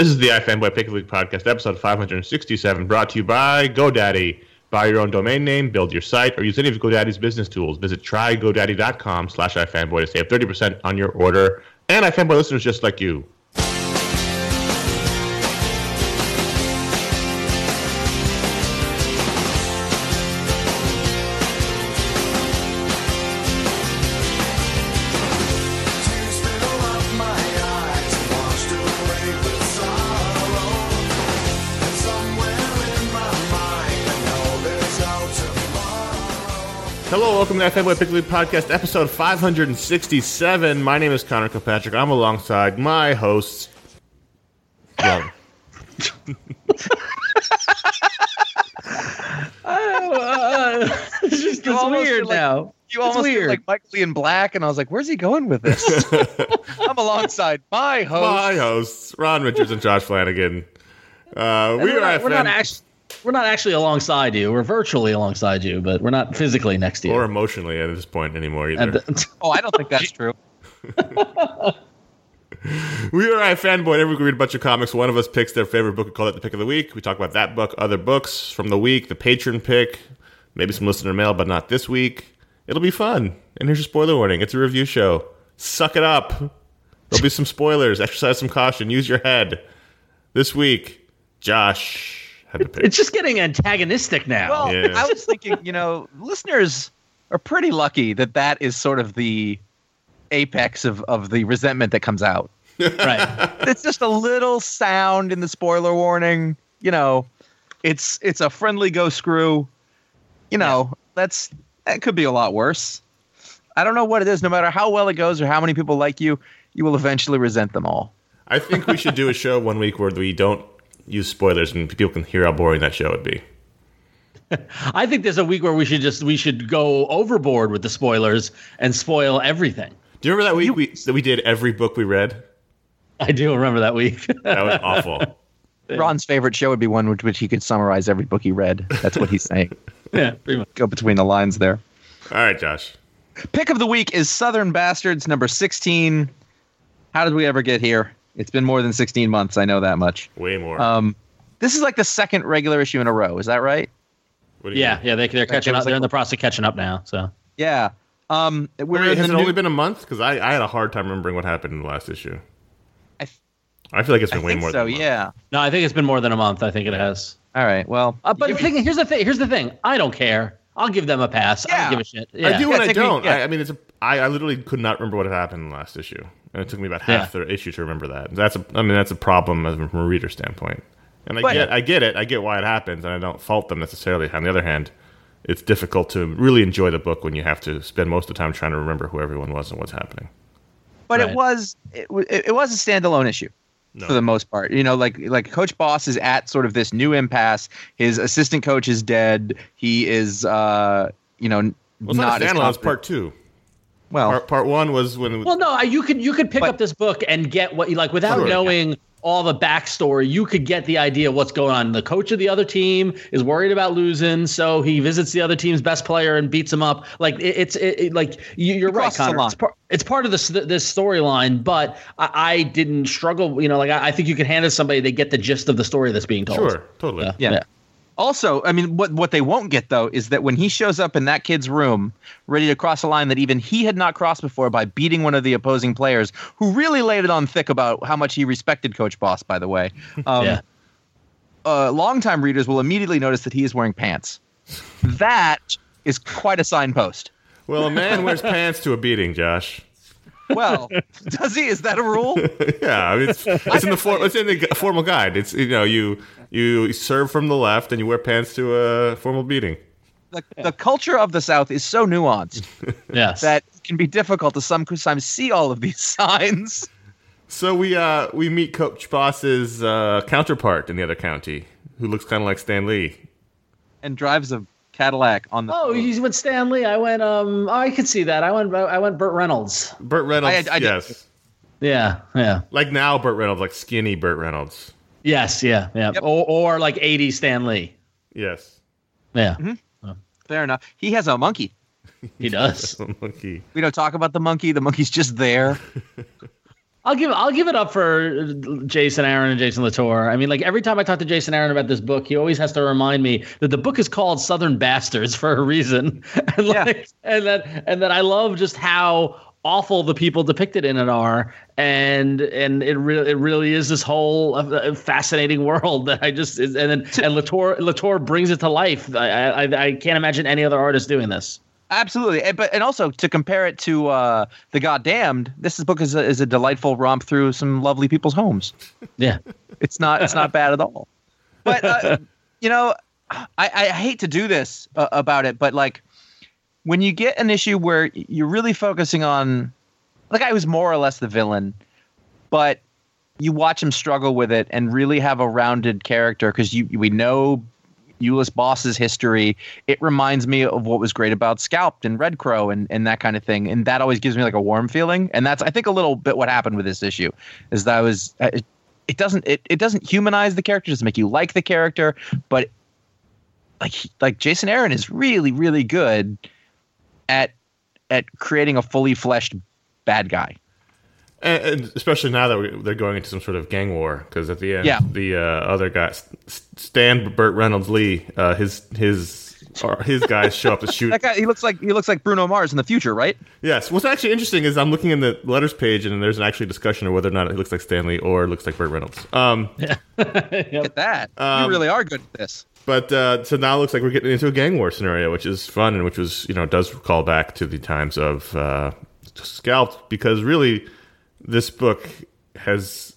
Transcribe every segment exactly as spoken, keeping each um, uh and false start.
This is the iFanboy Pick League Podcast, episode five hundred sixty-seven, brought to you by GoDaddy. Buy your own domain name, build your site, or use any of GoDaddy's business tools. Visit trygodaddy.com slash iFanboy to save thirty percent on your order. And iFanboy listeners just like you. Welcome to the iFanboy Pick League Podcast, episode five hundred sixty-seven. My name is Connor Kilpatrick. I'm alongside my hosts. Well. uh, it's just it's weird like, now. You almost feel like Michael Ian Black, and I was like, where's he going with this? I'm alongside my hosts. My hosts, Ron Richards and Josh Flanagan. Uh, we we're, are not, we're not actually... We're not actually alongside you. We're virtually alongside you, but we're not physically next to you. Or emotionally at this point anymore either. The, oh, I don't think that's true. We are iFanboy. Every week we read a bunch of comics. One of us picks their favorite book and call it the pick of the week. We talk about that book, other books from the week, the patron pick, maybe some listener mail, but not this week. It'll be fun. And here's your spoiler warning. It's a review show. Suck it up. There'll be some spoilers. Exercise some caution. Use your head. This week, Josh... It's just getting antagonistic now. Well, yeah. I was thinking, you know, listeners are pretty lucky that that is sort of the apex of, of the resentment that comes out. Right. It's just a little sound in the spoiler warning. You know, it's it's a friendly go screw. You know, yeah. that's that could be a lot worse. I don't know what it is. No matter how well it goes or how many people like you, you will eventually resent them all. I think we should do a show one week where we don't use spoilers and people can hear how boring that show would be. I think there's a week where we should just we should go overboard with the spoilers and spoil everything. Do you remember that week we, that we did every book we read? I do remember that week. That was awful. Ron's favorite show would be one with which he could summarize every book he read. That's what he's saying. Yeah, pretty much. Go between the lines there. All right, Josh. Pick of the week is Southern Bastards, number sixteen. How did we ever get here? It's been more than sixteen months. I know that much. Way more. Um, this is like the second regular issue in a row. Is that right? What yeah, mean? yeah. They, they're catching up. They're in the process of catching up now. So yeah. Um, we're Wait, has it new- only been a month? Because I, I had a hard time remembering what happened in the last issue. I, th- I feel like it's been I way think more. So than a month. yeah. No, I think it's been more than a month. I think it has. All right. Well, uh, but thinking, here's the thing. Here's the thing. I don't care. I'll give them a pass. Yeah. I don't give a shit. Yeah. I do and yeah, I don't. Me, yeah. I, I mean, it's a, I, I literally could not remember what happened in the last issue. And it took me about half yeah. the issue to remember that. That's a, I mean, that's a problem from a reader standpoint. And I but, get, I get it. I get why it happens, and I don't fault them necessarily. On the other hand, it's difficult to really enjoy the book when you have to spend most of the time trying to remember who everyone was and what's happening. But right. it was, it, it was a standalone issue no. for the most part. You know, like like Coach Boss is at sort of this new impasse. His assistant coach is dead. He is, uh, you know, well, it's not, not as standalone. It's part two. Well, part, part one was when. Well, no, you could you could pick but, up this book and get what you like without sure, knowing yeah. all the backstory. You could get the idea of what's going on. The coach of the other team is worried about losing, so he visits the other team's best player and beats him up. Like it, it's it, it, like you, you're right, Connor. It's, par, it's part of this this storyline, but I, I didn't struggle. You know, like I, I think you can hand it to somebody, they get the gist of the story that's being told. Sure, totally. Yeah. yeah. yeah. Also, I mean, what what they won't get, though, is that when he shows up in that kid's room ready to cross a line that even he had not crossed before by beating one of the opposing players, who really laid it on thick about how much he respected Coach Boss, by the way. Um, yeah. uh, longtime readers will immediately notice that he is wearing pants. That is quite a signpost. Well, a man wears pants to a beating, Josh. Well, does he? Is that a rule? yeah, I mean, it's, it's in the for, it's in the formal guide. It's you know you you serve from the left and you wear pants to a formal beating. The, yeah. the culture of the South is so nuanced yes. that it can be difficult to sometimes see all of these signs. So we uh, we meet Coach Boss's uh, counterpart in the other county, who looks kind of like Stan Lee, and drives a Cadillac on the. Oh, you went Stan Lee. I went. Um, oh, I could see that. I went. I went. Burt Reynolds. Burt Reynolds. I, I, yes. I yeah. Yeah. Like now, Burt Reynolds, like skinny Burt Reynolds. Yes. Yeah. Yeah. Yep. Or, or like eighties Stan Lee. Yes. Yeah. Mm-hmm. Oh. Fair enough. He has a monkey. He does. He has a monkey. We don't talk about the monkey. The monkey's just there. I'll give I'll give it up for Jason Aaron and Jason Latour. I mean, like, every time I talk to Jason Aaron about this book, he always has to remind me that the book is called Southern Bastards for a reason. and, like, yeah. and that and that I love just how awful the people depicted in it are, and and it really it really is this whole uh, fascinating world that I just and then and Latour Latour brings it to life. I, I I can't imagine any other artist doing this. Absolutely, and, but and also to compare it to uh, The Goddamned, this book is a, is a delightful romp through some lovely people's homes. Yeah, it's not it's not bad at all. But uh, you know, I, I hate to do this uh, about it, but like when you get an issue where you're really focusing on the guy who's more or less the villain, but you watch him struggle with it and really have a rounded character because you we know. Ulysses Boss's history, it reminds me of what was great about Scalped and Red Crow and, and that kind of thing. And that always gives me like a warm feeling. And that's, I think, a little bit what happened with this issue is that I was, it, it doesn't, it, it doesn't humanize the character, it doesn't make you like the character, but like, like Jason Aaron is really, really good at, at creating a fully fleshed bad guy. And, and especially now that we, they're going into some sort of gang war, because at the end, yeah. the uh, other guy, Stan Burt Reynolds Lee, uh, his his or his guys show up to shoot. That guy, he looks like he looks like Bruno Mars in the future, right? Yes. What's actually interesting is I'm looking in the letters page, and there's an actually discussion of whether or not it looks like Stan Lee or looks like Burt Reynolds. Um, yeah. Yep. Look at that. Um, you really are good at this. But uh, so now it looks like we're getting into a gang war scenario, which is fun and which was you know does call back to the times of uh, Scalped, because really. This book has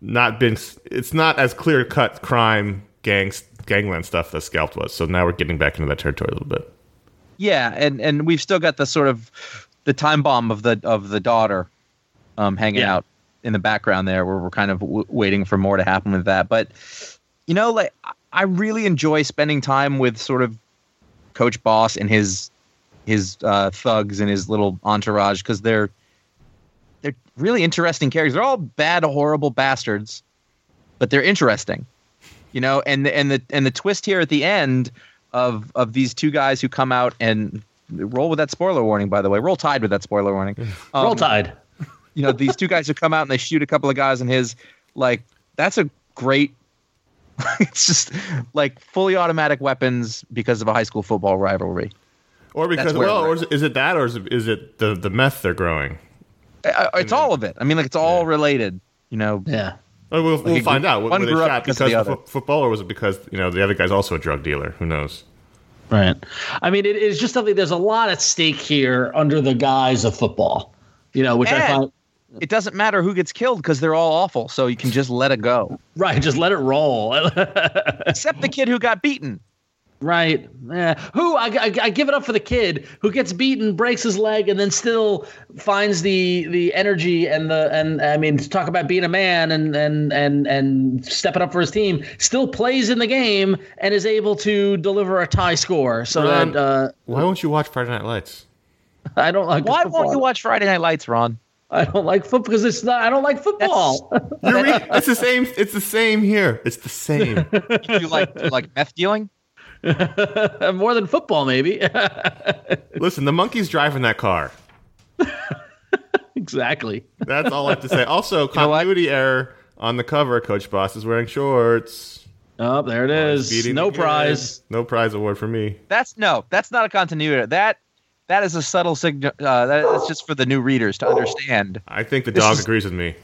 not been, it's not as clear cut crime, gangs, gangland stuff that Scalped was. So now we're getting back into that territory a little bit. Yeah. And, and we've still got the sort of the time bomb of the, of the daughter um, hanging yeah. out in the background there where we're kind of w- waiting for more to happen with that. But, you know, like I really enjoy spending time with sort of Coach Boss and his, his uh, thugs and his little entourage. Cause they're, They're really interesting characters. They're all bad, horrible bastards, but they're interesting, you know. And the, and the and the twist here at the end of of these two guys who come out and roll with that spoiler warning. By the way, roll tide with that spoiler warning. Um, roll tide. You know, these two guys who come out and they shoot a couple of guys in his like. That's a great. It's just like fully automatic weapons because of a high school football rivalry. Or because well, or is, is it that, or is it, is it the the meth they're growing? It's all of it. I mean, like it's all yeah. related, you know. Yeah. Well, we'll, we'll like, find out. Were they shot because of the football, or was it because you know the other guy's also a drug dealer? Who knows? Right. I mean, it is just something. There's a lot at stake here under the guise of football, you know, which and I find it doesn't matter who gets killed because they're all awful. So you can just let it go. Right. Just let it roll. Except the kid who got beaten. Right. Yeah. Who I, I, I give it up for the kid who gets beaten, breaks his leg, and then still finds the the energy and the and I mean, to talk about being a man and and and and stepping up for his team. Still plays in the game and is able to deliver a tie score. So Ron, that uh, why won't you watch Friday Night Lights? I don't like. Why football. Won't you watch Friday Night Lights, Ron? I don't like football because it's not. I don't like football. You're re- it's the same. It's the same here. It's the same. You like you like meth dealing? More than football, maybe. Listen, the monkey's driving that car. Exactly. That's all I have to say. Also, continuity error on the cover. Coach Boss is wearing shorts. Oh, there it is. No prize. No prize award for me. That's no. That's not a continuity. That that is a subtle signal. Uh, that, that's just for the new readers to understand. I think the dog this agrees is, with me.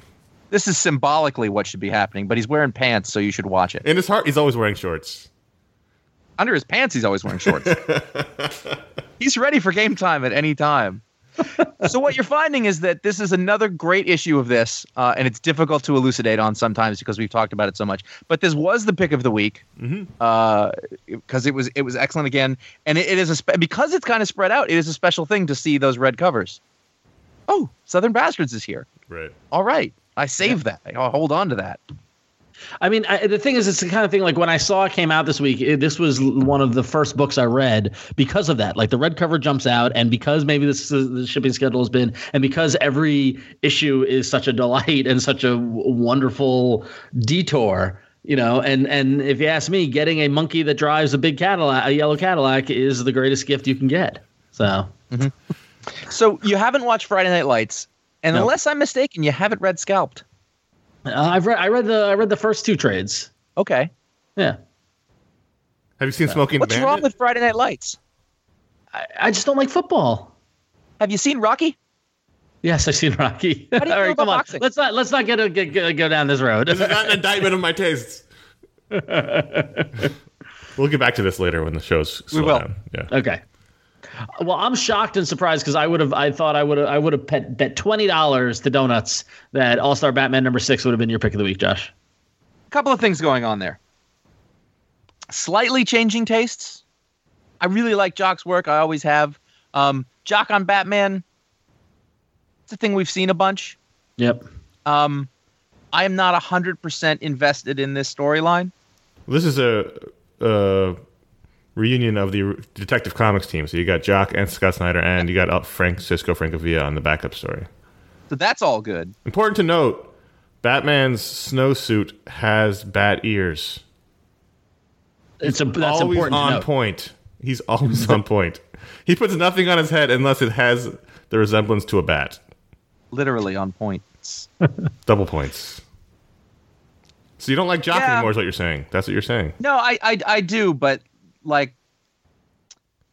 This is symbolically what should be happening, but he's wearing pants, so you should watch it. In his heart, he's always wearing shorts. Under his pants, he's always wearing shorts. He's ready for game time at any time. So what you're finding is that this is another great issue of this, uh, and it's difficult to elucidate on sometimes because we've talked about it so much. But this was the pick of the week because mm-hmm. uh, it was it was excellent again, and it, it is a spe- because it's kind of spread out. It is a special thing to see those red covers. Oh, Southern Bastards is here. Right. All right, I saved yeah. that. I'll hold on to that. I mean, I, the thing is, it's the kind of thing like when I saw it came out this week, it, this was one of the first books I read because of that. Like the red cover jumps out and because maybe this is, the shipping schedule has been and because every issue is such a delight and such a wonderful detour. You know, and, and if you ask me, getting a monkey that drives a big Cadillac, a yellow Cadillac is the greatest gift you can get. So, mm-hmm. So you haven't watched Friday Night Lights. And no. unless I'm mistaken, you haven't read Scalped. Uh, I've read. I read the. I read the first two trades. Okay. Yeah. Have you seen Smoking Bandit? What's wrong with Friday Night Lights? I, I just don't like football. Have you seen Rocky? Yes, I've seen Rocky. All right, come on. Boxing? Let's not. Let's not get a, get, get, go down this road. This is not an indictment of my tastes. We'll get back to this later when the show's slow we will. Down. Yeah. Okay. Well, I'm shocked and surprised because I would have. I thought I would. I would have bet, bet twenty dollars to donuts that All Star Batman number six would have been your pick of the week, Josh. A couple of things going on there. Slightly changing tastes. I really like Jock's work. I always have. Um, Jock on Batman. It's a thing we've seen a bunch. Yep. Um, I am not a hundred percent invested in this storyline. This is a. Uh... reunion of the Detective Comics team. So you got Jock and Scott Snyder, and you got Francesco Francavilla on the backup story. So that's all good. Important to note, Batman's snowsuit has bat ears. It's a, that's always important on to note. Point. He's always on point. He puts nothing on his head unless it has the resemblance to a bat. Literally on points. Double points. So you don't like Jock yeah. anymore is what you're saying. That's what you're saying. No, I I, I do, but... Like,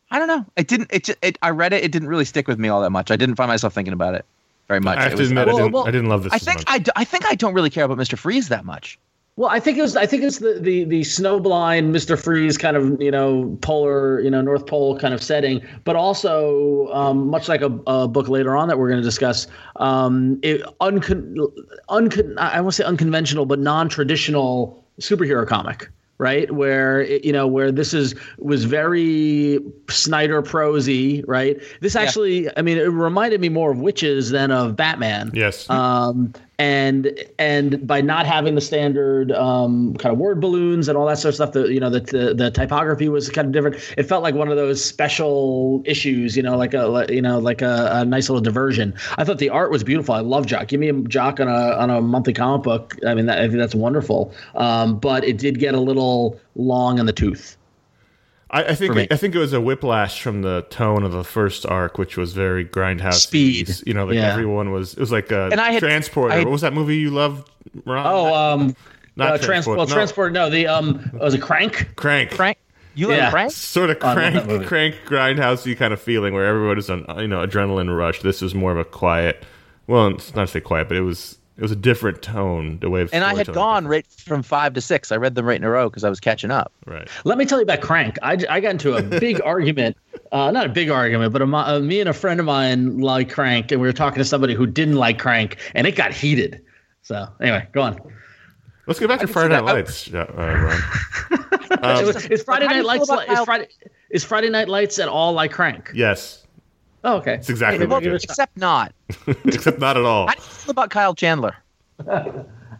I don't know. It didn't. It, it. I read it. It didn't really stick with me all that much. I didn't find myself thinking about it very much. I have it to was, admit, well, I, didn't, well, I didn't love this. I think much. I. Do, I think I don't really care about Mister Freeze that much. Well, I think it was. I think it's the the the snowblind Mister Freeze kind of you know polar you know North Pole kind of setting, but also um, much like a, a book later on that we're going to discuss. Um, it uncon, uncon I won't say unconventional, but non-traditional superhero comic. Right, where it, you know where this is was very Snyder prosy, right? This actually, yeah. I mean, it reminded me more of Witches than of Batman. Yes, um, and and by not having the standard um, kind of word balloons and all that sort of stuff, the you know the, the the typography was kind of different. It felt like one of those special issues, you know, like a you know like a, a nice little diversion. I thought the art was beautiful. I love Jock. Give me a Jock on a on a monthly comic book. I mean, that, I think that's wonderful. Um, but it did get a little. Long in the tooth. I, I think I think it was a whiplash from the tone of the first arc, which was very grindhouse speed. You know, like yeah. everyone was. It was like a and I had, transporter. I had, what was that movie you loved? Ron? Oh, um, not uh, transporter. Well, no. Transporter. No, the um, it was a crank. Crank. Crank. You like yeah. crank? Sort of crank, oh, crank grindhousey kind of feeling where everyone is on you know adrenaline rush. This is more of a quiet. Well, it's not to say quiet, but it was. It was a different tone, the way of and I had gone right from five to six. I read them right in a row because I was catching up. Right. Let me tell you about Crank. I, I got into a big argument, uh, not a big argument, but a, a, me and a friend of mine like Crank, and we were talking to somebody who didn't like Crank, and it got heated. So anyway, go on. Let's get back I to Friday Night Lights. Yeah, uh, um, it was, is Friday Night Lights like, is, Friday, is Friday Night Lights at all like Crank? Yes. Oh, okay. It's exactly hey, what well, it is. Except not. Except not at all. How do you feel about Kyle Chandler?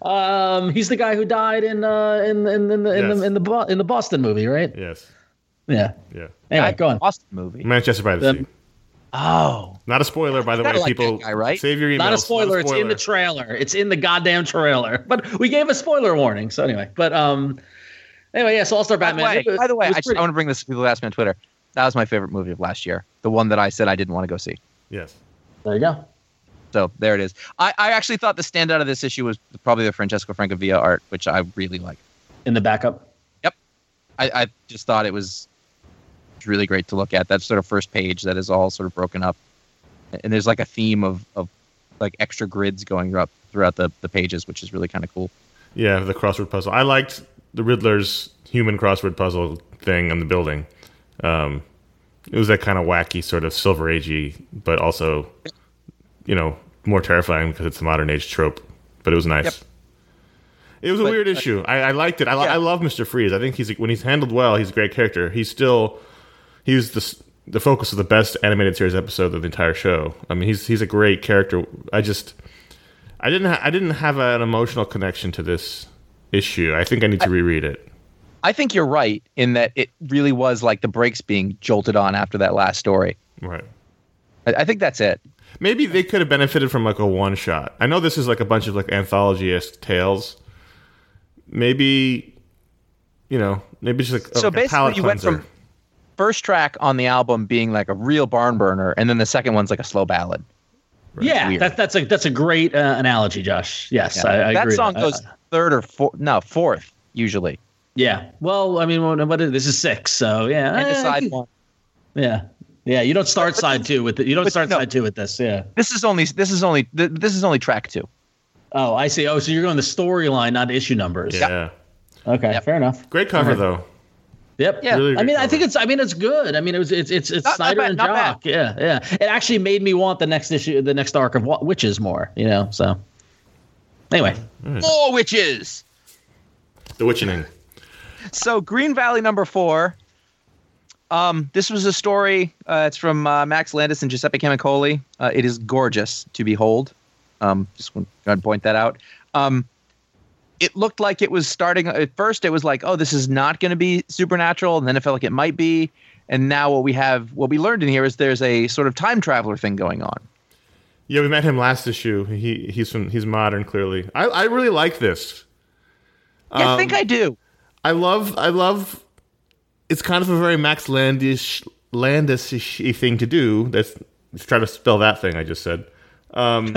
um, he's the guy who died in uh, in in in the, yes. in, the, in, the Bo- in the Boston movie, right? Yes. Yeah. Yeah. Anyway, yeah, go on. Boston movie. Manchester by the um, Sea. Oh. Not a spoiler, by the way, like people. Guy, right? Save your emails. Not a, spoiler, not a spoiler. It's in the trailer. It's in the goddamn trailer. But we gave a spoiler warning. So anyway, but um, anyway, yeah. So All Star Batman. By the way, it, by the way I, just, I want to bring this to people who asked me on Twitter. That was my favorite movie of last year. The one that I said I didn't want to go see. Yes. There you go. So there it is. I, I actually thought the standout of this issue was probably the Francesco Francavilla art, which I really like. In the backup? Yep. I, I just thought it was really great to look at. That sort of first page that is all sort of broken up. And there's like a theme of, of like extra grids going up throughout the, the pages, which is really kind of cool. Yeah, the crossword puzzle. I liked the Riddler's human crossword puzzle thing on the building. Um, it was that kind of wacky sort of Silver Agey, but also, you know, more terrifying because it's a modern age trope. But it was nice. Yep. It was a but, weird issue. I, I liked it. I, yeah. I love Mister Freeze. I think he's when he's handled well, he's a great character. He's still he's the the focus of the best animated series episode of the entire show. I mean, he's he's a great character. I just I didn't ha- I didn't have an emotional connection to this issue. I think I need to reread it. I think you're right in that it really was like the brakes being jolted on after that last story. Right. I, I think that's it. Maybe they could have benefited from like a one shot. I know this is like a bunch of like anthology-esque tales. Maybe, you know, maybe it's like a, so like basically a palate you cleanser. Went from first track on the album being like a real barn burner, and then the second one's like a slow ballad. Right? Yeah, that, that's a that's a great uh, analogy, Josh. Yes, yeah. I, I that agree. Song that song goes third or fourth, no, fourth usually. Yeah. Well, I mean, what, what is, this is six, so yeah. And I, side I, one. Yeah. Yeah, you don't start but, side two with it. You don't start no, side two with this. Yeah. This is only this is only this is only track two. Oh, I see. Oh, so you're going the storyline, not issue numbers. Yeah. Okay, yep. Fair enough. Great cover right. though. Yep. Yeah. Really I mean, cover. I think it's. I mean, it's good. I mean, it was. It's. It's. It's not, Snyder not bad, and Jock. Yeah. Yeah. It actually made me want the next issue, the next arc of witches more. You know. So. Anyway, mm. more witches. The witching. So Green Valley number four. Um, this was a story. Uh, it's from uh, Max Landis and Giuseppe Camicoli. Uh, it is gorgeous to behold. Um, just want to point that out. Um, it looked like it was starting at first. It was like, oh, this is not going to be supernatural. And then it felt like it might be. And now what we have, what we learned in here is there's a sort of time traveler thing going on. Yeah, we met him last issue. He he's from he's modern clearly. I, I really like this. Um, yeah, I think I do. I love I love. It's kind of a very Max Landis Landis-y thing to do. That's let's try to spell that thing I just said. Um,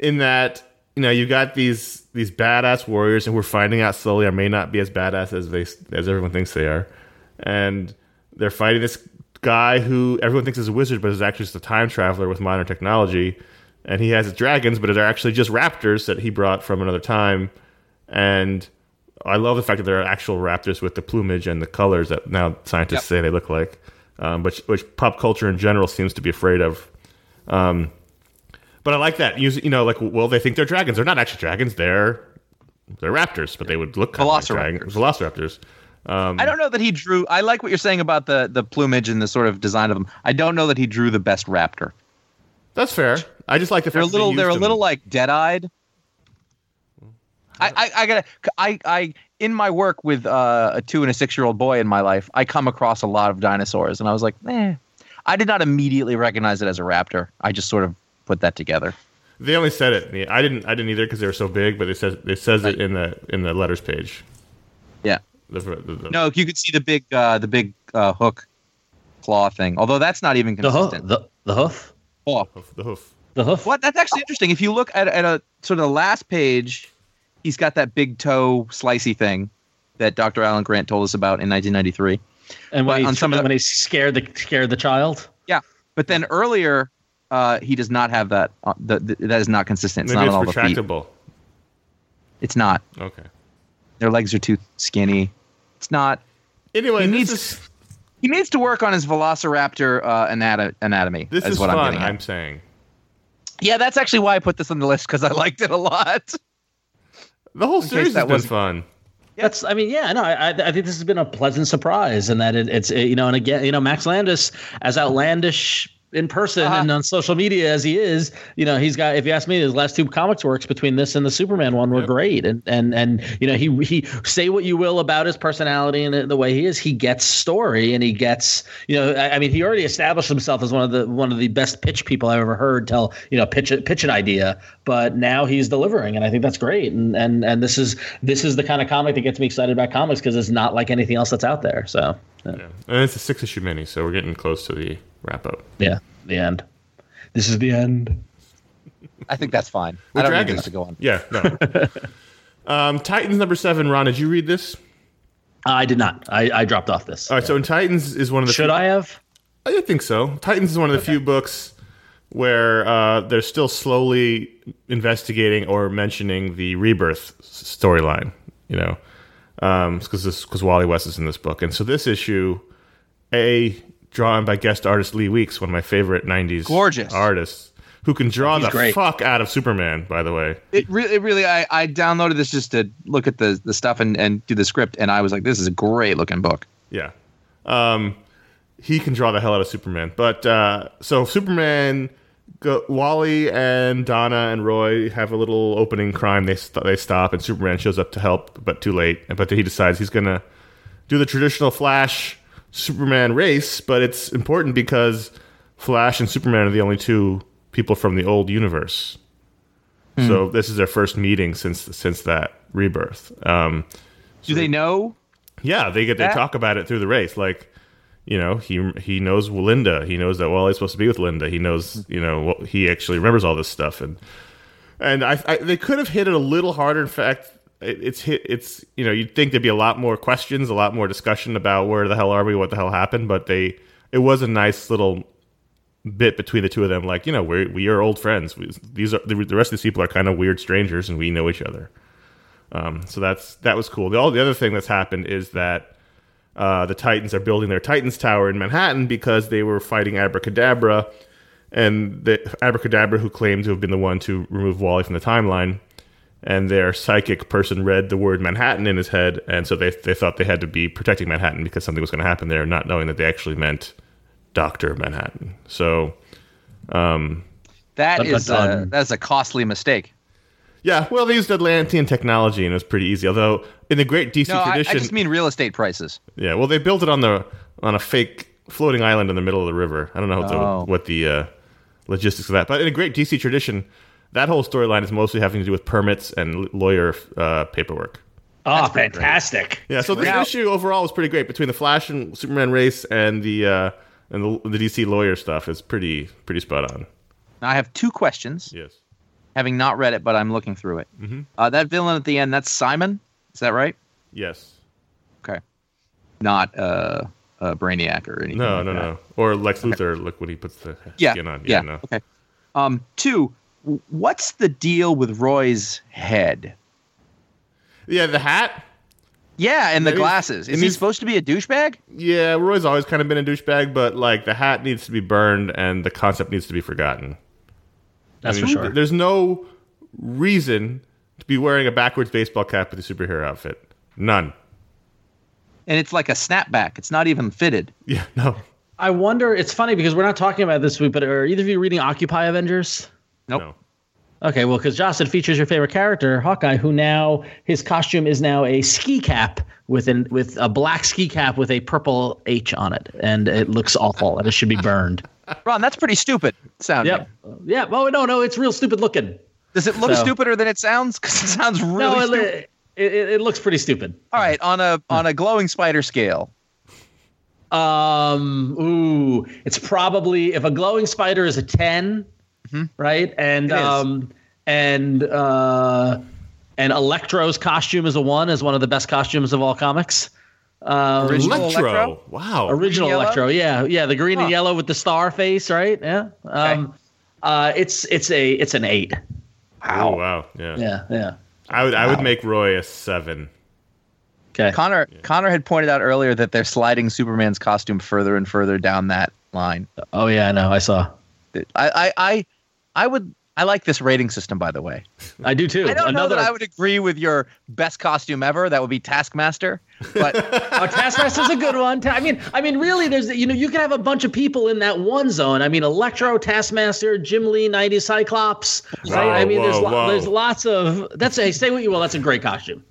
in that, you know, you got these these badass warriors, and we're finding out slowly they may not be as badass as they as everyone thinks they are, and they're fighting this guy who everyone thinks is a wizard, but is actually just a time traveler with modern technology, and he has dragons, but they're actually just raptors that he brought from another time, and I love the fact that there are actual raptors with the plumage and the colors that now scientists yep. say they look like, um, which which pop culture in general seems to be afraid of. Um, but I like that. You, you know, like, well, they think they're dragons. They're not actually dragons. They're they're raptors, but they would look kind of like dragons. Velociraptors. Um, I don't know that he drew. I like what you're saying about the, the plumage and the sort of design of them. I don't know that he drew the best raptor. That's fair. I just like the they're fact a little, that they're a them. little like dead-eyed. I, I, I gotta I, I in my work with uh, a two and a six year old boy in my life, I come across a lot of dinosaurs, and I was like, eh. I did not immediately recognize it as a raptor. I just sort of put that together. They only said it. I didn't. I didn't either because they were so big. But it says it says right. it in the in the letters page. Yeah. The, the, the, no, you could see the big uh, the big uh, hook claw thing. Although that's not even consistent. The hoof. The, the hoof. Oh. The hoof. The hoof. The hoof. What? That's actually interesting. If you look at at a sort of the last page. He's got that big toe slicey thing that Doctor Alan Grant told us about in nineteen ninety-three. And when, he, on some of the, when he scared the scared the child. Yeah, but then earlier uh, he does not have that. Uh, the, the, that is not consistent. It's Maybe not it's on all retractable. The feet. It's not. Okay. Their legs are too skinny. It's not. Anyway, he this needs is, he needs to work on his Velociraptor uh, anat- anatomy. This is, is what fun. I'm, getting I'm saying. Yeah, that's actually why I put this on the list because I liked it a lot. The whole series has been fun. That's, I mean, yeah, no, I, I think this has been a pleasant surprise, and that it, it's, it, you know, and again, you know, Max Landis, as outlandish in person uh-huh. and on social media as he is, you know, he's got. If you ask me, his last two comics works between this and the Superman one were yep. great, and and and you know, he he say what you will about his personality and the way he is, he gets story, and he gets, you know, I, I mean, he already established himself as one of the one of the best pitch people I've ever heard. Tell you know, pitch pitch an idea. But now he's delivering, and I think that's great. And and and this is this is the kind of comic that gets me excited about comics because it's not like anything else that's out there. So yeah. Yeah. And it's a six issue mini, so we're getting close to the wrap up. Yeah, the end. This is the end. I think that's fine. We're I don't dragons. Need this to go on. Yeah, no. um, Titans number seven. Ron, did you read this? I did not. I, I dropped off this. All right. Yeah. So in Titans is one of the should few, I have? I think so. Titans is one of the okay. few books where uh, they're still slowly investigating or mentioning the rebirth storyline, you know, because um, Wally West is in this book. And so this issue, A, drawn by guest artist Lee Weeks, one of my favorite nineties gorgeous artists, who can draw He's the great. fuck out of Superman, by the way. It really, it really I, I downloaded this just to look at the, the stuff and, and do the script, and I was like, this is a great-looking book. Yeah. Um, he can draw the hell out of Superman. But uh, so Superman... Go, Wally and Donna and Roy have a little opening crime. They st- they stop, and Superman shows up to help, but too late. But he decides he's going to do the traditional Flash Superman race. But it's important because Flash and Superman are the only two people from the old universe. Mm. So this is their first meeting since since that rebirth. Um, do so, they know? Yeah, they get that? They talk about it through the race, like. you know, he he knows Linda. He knows that Wally's supposed to be with Linda. He knows, you know, he actually remembers all this stuff. And and I, I they could have hit it a little harder. In fact, it, it's hit. It's you know, you'd think there'd be a lot more questions, a lot more discussion about where the hell are we, what the hell happened. But they, it was a nice little bit between the two of them, like, you know, we we are old friends. We, these are the, the rest of these people are kind of weird strangers, and we know each other. Um, so that's that was cool. The, all the other thing that's happened is that uh, the Titans are building their Titans Tower in Manhattan because they were fighting Abracadabra, and the Abracadabra, who claimed to have been the one to remove Wally from the timeline, and their psychic person read the word Manhattan in his head, and so they they thought they had to be protecting Manhattan because something was going to happen there, not knowing that they actually meant Doctor Manhattan. So um, that is a, that's a costly mistake. Yeah, well, they used Atlantean technology, and it was pretty easy. Although, in the great D C no, tradition... I, I just mean real estate prices. Yeah, well, they built it on the on a fake floating island in the middle of the river. I don't know oh. the, what the uh, logistics of that. But in a great D C tradition, that whole storyline is mostly having to do with permits and lawyer uh, paperwork. Oh, that's fantastic. Great. Yeah, so this now, issue overall was pretty great. Between the Flash and Superman race and the uh, and the, the D C lawyer stuff, is pretty pretty spot on. Now, I have two questions. Yes. Having not read it, but I'm looking through it. Mm-hmm. Uh, that villain at the end, that's Simon? Is that right? Yes. Okay. Not uh, a Brainiac or anything. No, like no, that. no. Or Lex okay. Luthor, look what he puts the yeah. skin on. Yeah, yeah. No. Okay. Um, two, what's the deal with Roy's head? Yeah, the hat? Yeah, and the glasses. Is he supposed to be a douchebag? Yeah, Roy's always kind of been a douchebag, but like the hat needs to be burned and the concept needs to be forgotten. That's I mean, for sure. There's no reason to be wearing a backwards baseball cap with a superhero outfit. None. And it's like a snapback. It's not even fitted. Yeah, no. I wonder, it's funny because we're not talking about it this week, but are either of you reading Occupy Avengers? Nope. No. Okay, well, because Joss, it features your favorite character, Hawkeye, who now, his costume is now a ski cap with an, with a black ski cap with a purple H on it. And it looks awful and it should be burned. Ron, that's pretty stupid sounding. Yep. Yeah. Well, no, no, it's real stupid looking. Does it look so. stupider than it sounds? Because it sounds really no, it, stupid. It, it, it looks pretty stupid. All right, on a on a glowing spider scale. Um. Ooh, it's probably, if a glowing spider is a ten, mm-hmm. right? And um and uh and Electro's costume is a one, is one of the best costumes of all comics. Uh, original Electro. Electro, wow! Original Electro, yeah, yeah. The green huh. and yellow with the star face, right? Yeah. Um, okay. uh, it's it's a it's an eight. Wow! Ooh, wow! Yeah, yeah, yeah. I would wow. I would make Roy a seven. Okay. Connor yeah. Connor had pointed out earlier that they're sliding Superman's costume further and further down that line. Oh yeah, I know. I saw. I I I, I would. I like this rating system, by the way. I do, too. I don't Another... know that I would agree with your best costume ever. That would be Taskmaster. But oh, Taskmaster's a good one. I mean, I mean, really, there's you know, you can have a bunch of people in that one zone. I mean, Electro, Taskmaster, Jim Lee, nineties Cyclops. Whoa, right? I mean, whoa, there's, lo- there's lots of – That's a, say what you will. That's a great costume.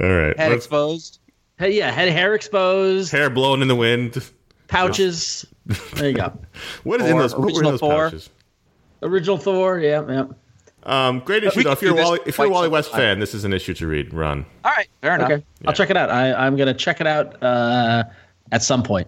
All right. Head let's... exposed. Hey, yeah, head hair exposed. Hair blown in the wind. Pouches. No. There you go. What is or in those, what were in those pouches? Original Thor, yeah, yeah. Um, great issue, though. If you're, Wally, if you're a Wally West fan, this is an issue to read, Ron. All right, fair enough. Okay. Yeah. I'll check it out. I, I'm going to check it out uh, at some point.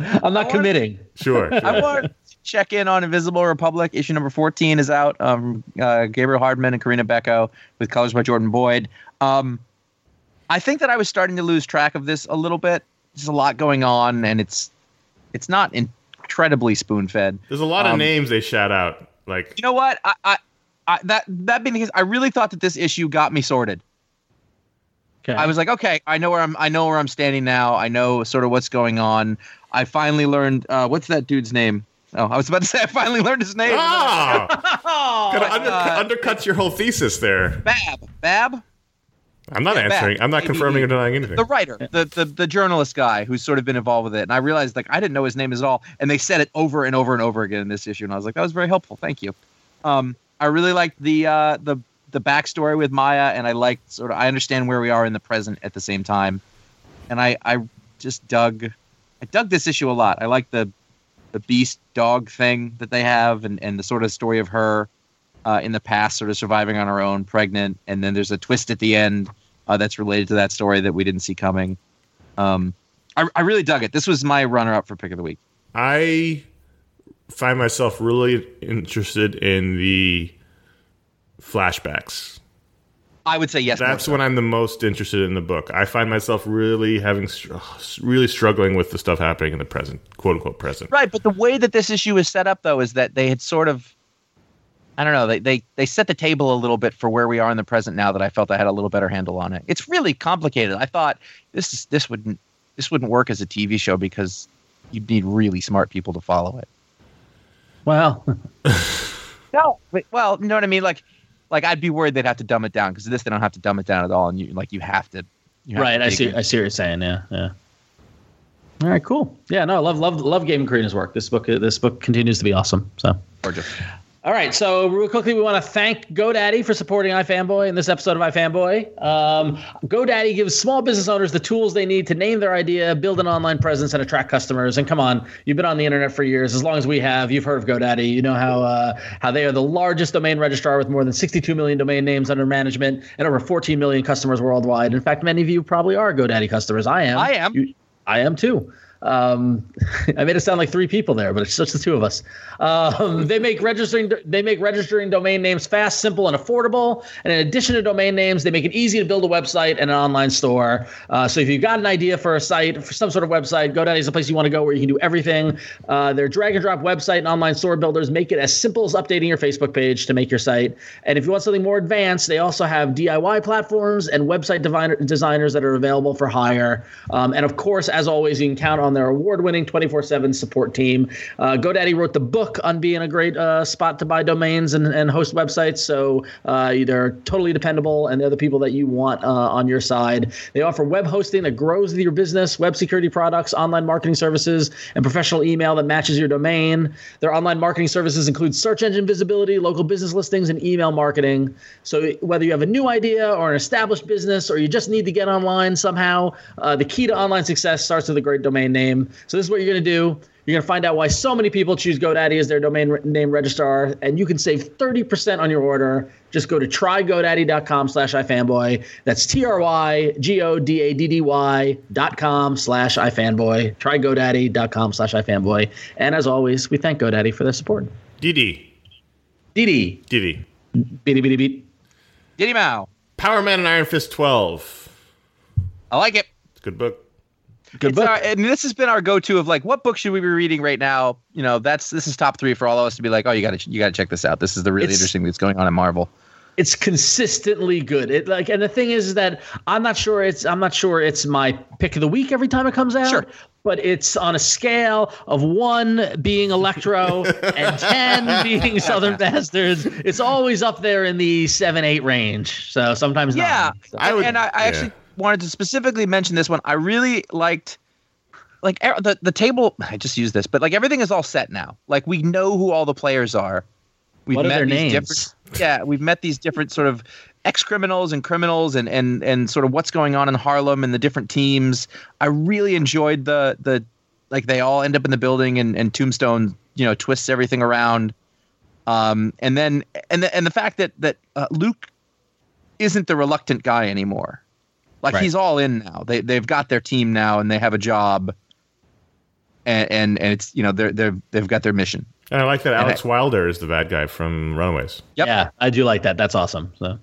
I'm not I committing. Want, sure, sure. I want to check in on Invisible Republic. Issue number fourteen is out. Um, uh, Gabriel Hardman and Karina Becco with colors by Jordan Boyd. Um, I think that I was starting to lose track of this a little bit. There's a lot going on, and it's it's not in. incredibly spoon-fed. There's a lot of um, names they shout out. Like, you know what? I, I, I that that being the case, I really thought that this issue got me sorted. Okay. I was like, okay, I know where I'm. I know where I'm standing now. I know sort of what's going on. I finally learned uh, what's that dude's name? Oh, I was about to say I finally learned his name. Oh, oh kind of under, uh, undercuts your whole thesis there. Bab, Bab. I'm not yeah, answering. Bab. I'm not confirming or denying anything. The writer, the, the the journalist guy who's sort of been involved with it. And I realized, like, I didn't know his name at all. And they said it over and over and over again in this issue. And I was like, that was very helpful. Thank you. Um, I really liked the, uh, the, the backstory with Maya. And I liked sort of, I understand where we are in the present at the same time. And I, I just dug, I dug this issue a lot. I like the, the beast dog thing that they have and, and the sort of story of her uh, in the past, sort of surviving on her own, pregnant. And then there's a twist at the end. Uh, that's related to that story that we didn't see coming. Um, I, I really dug it. This was my runner-up for pick of the week. I find myself really interested in the flashbacks. I would say yes. That's so. When I'm the most interested in the book. I find myself really having, really struggling with the stuff happening in the present, quote unquote present. Right, but the way that this issue is set up, though, is that they had sort of, I don't know, they they they set the table a little bit for where we are in the present now. That I felt I had a little better handle on it. It's really complicated. I thought this is, this wouldn't this wouldn't work as a T V show because you'd need really smart people to follow it. Well, no, but, well, you know what I mean, like. Like, I'd be worried they'd have to dumb it down because this they don't have to dumb it down at all, and you like you have to. You have right, to I see. It. I see what you're saying. Yeah, yeah. All right, cool. Yeah, no, love, love, love Gabe and Karina's work. This book, this book continues to be awesome. So gorgeous. All right, so real quickly, we want to thank GoDaddy for supporting iFanboy in this episode of iFanboy. Um, GoDaddy gives small business owners the tools they need to name their idea, build an online presence, and attract customers. And come on, you've been on the internet for years. As long as we have, you've heard of GoDaddy. You know how uh, how they are the largest domain registrar with more than sixty-two million domain names under management and over fourteen million customers worldwide. In fact, many of you probably are GoDaddy customers. I am. I am. You, I am, too. Um, I made it sound like three people there, but it's just the two of us. Um, they make registering they make registering domain names fast, simple, and affordable. And in addition to domain names, they make it easy to build a website and an online store. Uh, so if you've got an idea for a site, for some sort of website, GoDaddy is the place you want to go where you can do everything. Uh, their drag and drop website and online store builders make it as simple as updating your Facebook page to make your site. And if you want something more advanced, they also have D I Y platforms and website diviner, designers that are available for hire. Um, and of course, as always, you can count on their award-winning twenty-four seven support team. Uh, GoDaddy wrote the book on being a great uh, spot to buy domains and, and host websites, so uh, they're totally dependable, and they're the people that you want uh, on your side. They offer web hosting that grows with your business, web security products, online marketing services, and professional email that matches your domain. Their online marketing services include search engine visibility, local business listings, and email marketing. So whether you have a new idea or an established business or you just need to get online somehow, uh, the key to online success starts with a great domain name. Name. So this is what you're going to do. You're going to find out why so many people choose GoDaddy as their domain name registrar, and you can save thirty percent on your order. Just go to trygodaddy.com slash iFanboy. That's T-R-Y-G-O-D-A-D-D-Y dot com slash iFanboy. Trygodaddy.com slash iFanboy. And as always, we thank GoDaddy for their support. Didi. Didi. Didi. Beady, beady, beat. Didi Mao. Power Man and Iron Fist twelve. I like it. It's a good book. Good book. Our, and this has been our go-to of like, what book should we be reading right now? You know, that's this is top three for all of us to be like, oh, you got to you got to check this out. This is the really it's, interesting thing that's going on in Marvel. It's consistently good. It like, and the thing is, is that I'm not sure it's I'm not sure it's my pick of the week every time it comes out. Sure. But it's on a scale of one being Electro and ten being Southern Bastards. It's always up there in the seven eight range. So sometimes yeah, not. So, I would, and I, I yeah. actually. wanted to specifically mention this one. I really liked like the the table. I just used this, but like everything is all set now. Like we know who all the players are. We've what met are their these names? Different, yeah, we've met these different sort of ex-criminals and criminals and, and and sort of what's going on in Harlem and the different teams. I really enjoyed the the like they all end up in the building and, and Tombstone, you know, twists everything around. Um, and then and the, and the fact that that uh, Luke isn't the reluctant guy anymore. Like right. He's all in now. They they've got their team now, and they have a job, and and, and it's you know they're they they've got their mission. And I like that Alex I, Wilder is the bad guy from Runaways. Yep. Yeah, I do like that. That's awesome. So,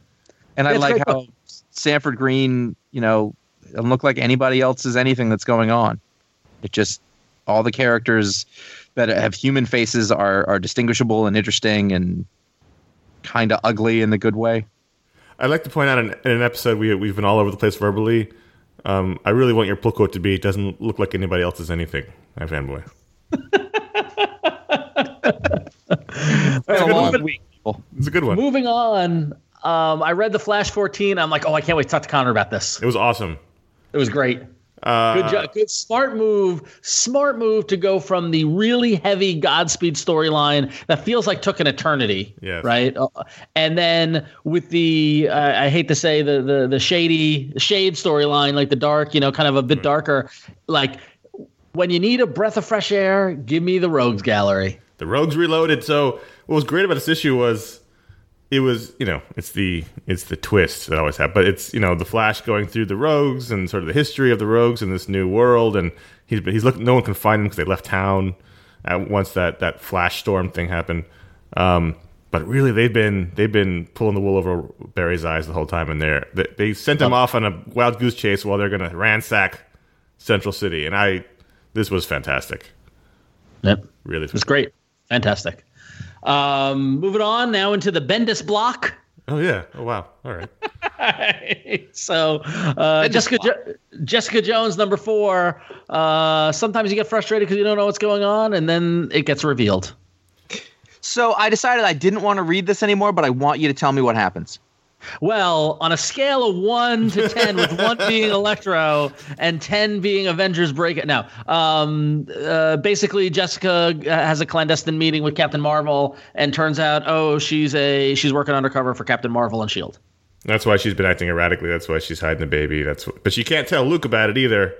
and I it's like how book. Sanford Green, you know, doesn't look like anybody else's anything that's going on. It just all the characters that have human faces are are distinguishable and interesting and kind of ugly in the good way. I'd like to point out in, in an episode we, we've been all over the place verbally. Um, I really want your pull quote to be, it doesn't look like anybody else is anything. I fanboy. It's been a long week. It's a good one. Moving on. Um, I read The Flash fourteen. I'm like, oh, I can't wait to talk to Connor about this. It was awesome. It was great. Uh, good job. Good smart move. Smart move to go from the really heavy Godspeed storyline that feels like took an eternity. Yes. Right. And then with the uh, I hate to say the the the shady shade storyline, like the dark, you know, kind of a bit darker. Like when you need a breath of fresh air, give me the Rogues Gallery. The Rogues Reloaded. So what was great about this issue was it was, you know, it's the it's the twist that always happens. But it's, you know, the Flash going through the Rogues and sort of the history of the Rogues in this new world, and he's he's looking. No one can find him because they left town at once that that Flash storm thing happened. Um, but really, they've been they've been pulling the wool over Barry's eyes the whole time, and they're, they they sent him off on a wild goose chase while they're going to ransack Central City. And I, this was fantastic. Yep, really, fantastic. It was great, fantastic. Um, moving on now into the Bendis block. Oh yeah! Oh wow! All right. so uh, Jessica jo- Jessica Jones, number four. Uh, sometimes you get frustrated because you don't know what's going on, and then it gets revealed. So I decided I didn't want to read this anymore, but I want you to tell me what happens. Well, on a scale of one to ten, with one being Electro and ten being Avengers Breakout. Now, um, uh, basically, Jessica has a clandestine meeting with Captain Marvel, and turns out, oh, she's a she's working undercover for Captain Marvel and S H I E L D. That's why she's been acting erratically. That's why she's hiding the baby. That's what, but she can't tell Luke about it either.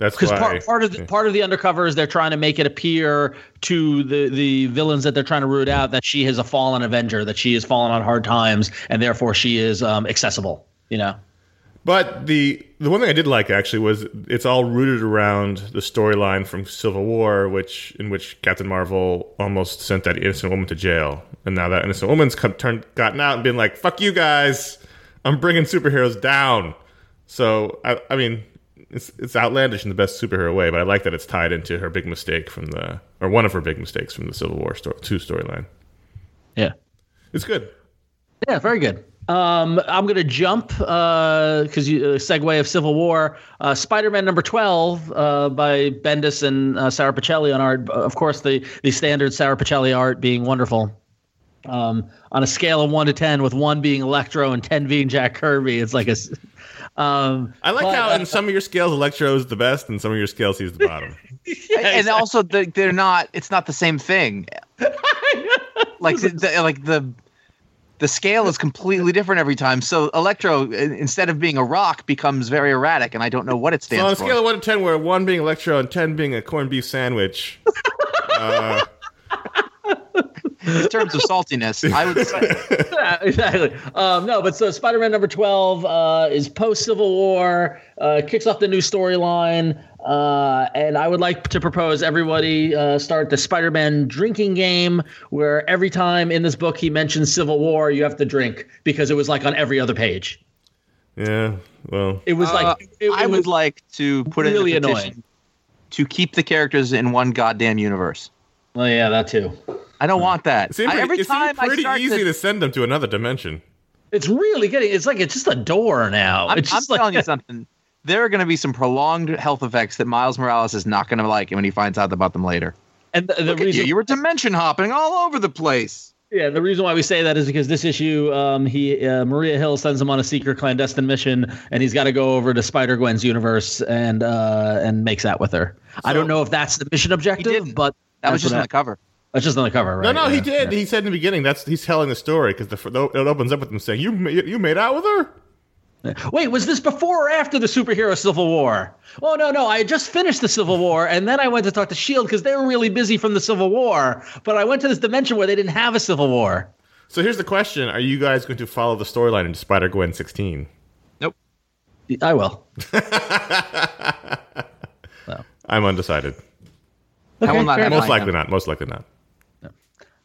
That's because part, part of the, part of the undercover is they're trying to make it appear to the, the villains that they're trying to root out that she is a fallen Avenger, that she has fallen on hard times, and therefore she is um, accessible. You know. But the the one thing I did like actually was it's all rooted around the storyline from Civil War, which in which Captain Marvel almost sent that innocent woman to jail, and now that innocent woman's come, turned gotten out and been like, "Fuck you guys, I'm bringing superheroes down." So I, I mean. It's it's outlandish in the best superhero way, but I like that it's tied into her big mistake from the or one of her big mistakes from the Civil War story, two storyline. Yeah, it's good. Yeah, very good. Um, I'm gonna jump because uh, you uh, segue of Civil War, uh, Spider-Man number twelve uh, by Bendis and uh, Sara Pichelli on art. Of course, the the standard Sara Pichelli art being wonderful. Um, on a scale of one to ten, with one being Electro and ten being Jack Kirby, it's like a. Um, I like but, how in uh, some of your scales, Electro is the best, and some of your scales, he's the bottom. Yeah, exactly. And also, the, they're not. It's not the same thing. Like, the, the, like the the scale is completely different every time. So Electro, instead of being a rock, becomes very erratic, and I don't know what it stands for. So on a for. scale of one to ten, where one being Electro and ten being a corned beef sandwich. uh, In terms of saltiness, I would say. Yeah, exactly. Um, no, but so Spider-Man number twelve uh, is post-Civil War, uh, kicks off the new storyline, uh, and I would like to propose everybody uh, start the Spider-Man drinking game, where every time in this book he mentions Civil War, you have to drink, because it was like on every other page. Yeah, well. It was uh, like. It, I it was would like to put really in a petition annoying. To keep the characters in one goddamn universe. Oh, yeah, that too. I don't want that. It seemed pretty, I, every it time seemed pretty I start easy to, to send them to another dimension. It's really getting. It's like it's just a door now. I'm, it's just I'm like, telling you something. There are going to be some prolonged health effects that Miles Morales is not going to like when he finds out about them later. And the, the Look reason at you, you were dimension hopping all over the place. Yeah, the reason why we say that is because this issue, um, he uh, Maria Hill sends him on a secret clandestine mission, and he's got to go over to Spider-Gwen's universe and uh, and makes out with her. So, I don't know if that's the mission objective, but that was just on the cover. That's just on the cover, right? No, no, yeah, he did. Yeah. He said in the beginning that's he's telling the story because it opens up with him saying, "You you made out with her." Yeah. Wait, was this before or after the superhero Civil War? Oh no, no, I had just finished the Civil War, and then I went to talk to S H I E L D because they were really busy from the Civil War. But I went to this dimension where they didn't have a Civil War. So here's the question: are you guys going to follow the storyline into Spider-Gwen sixteen? Nope. I will. So. I'm undecided. Okay, I will not, most likely not. Most likely not.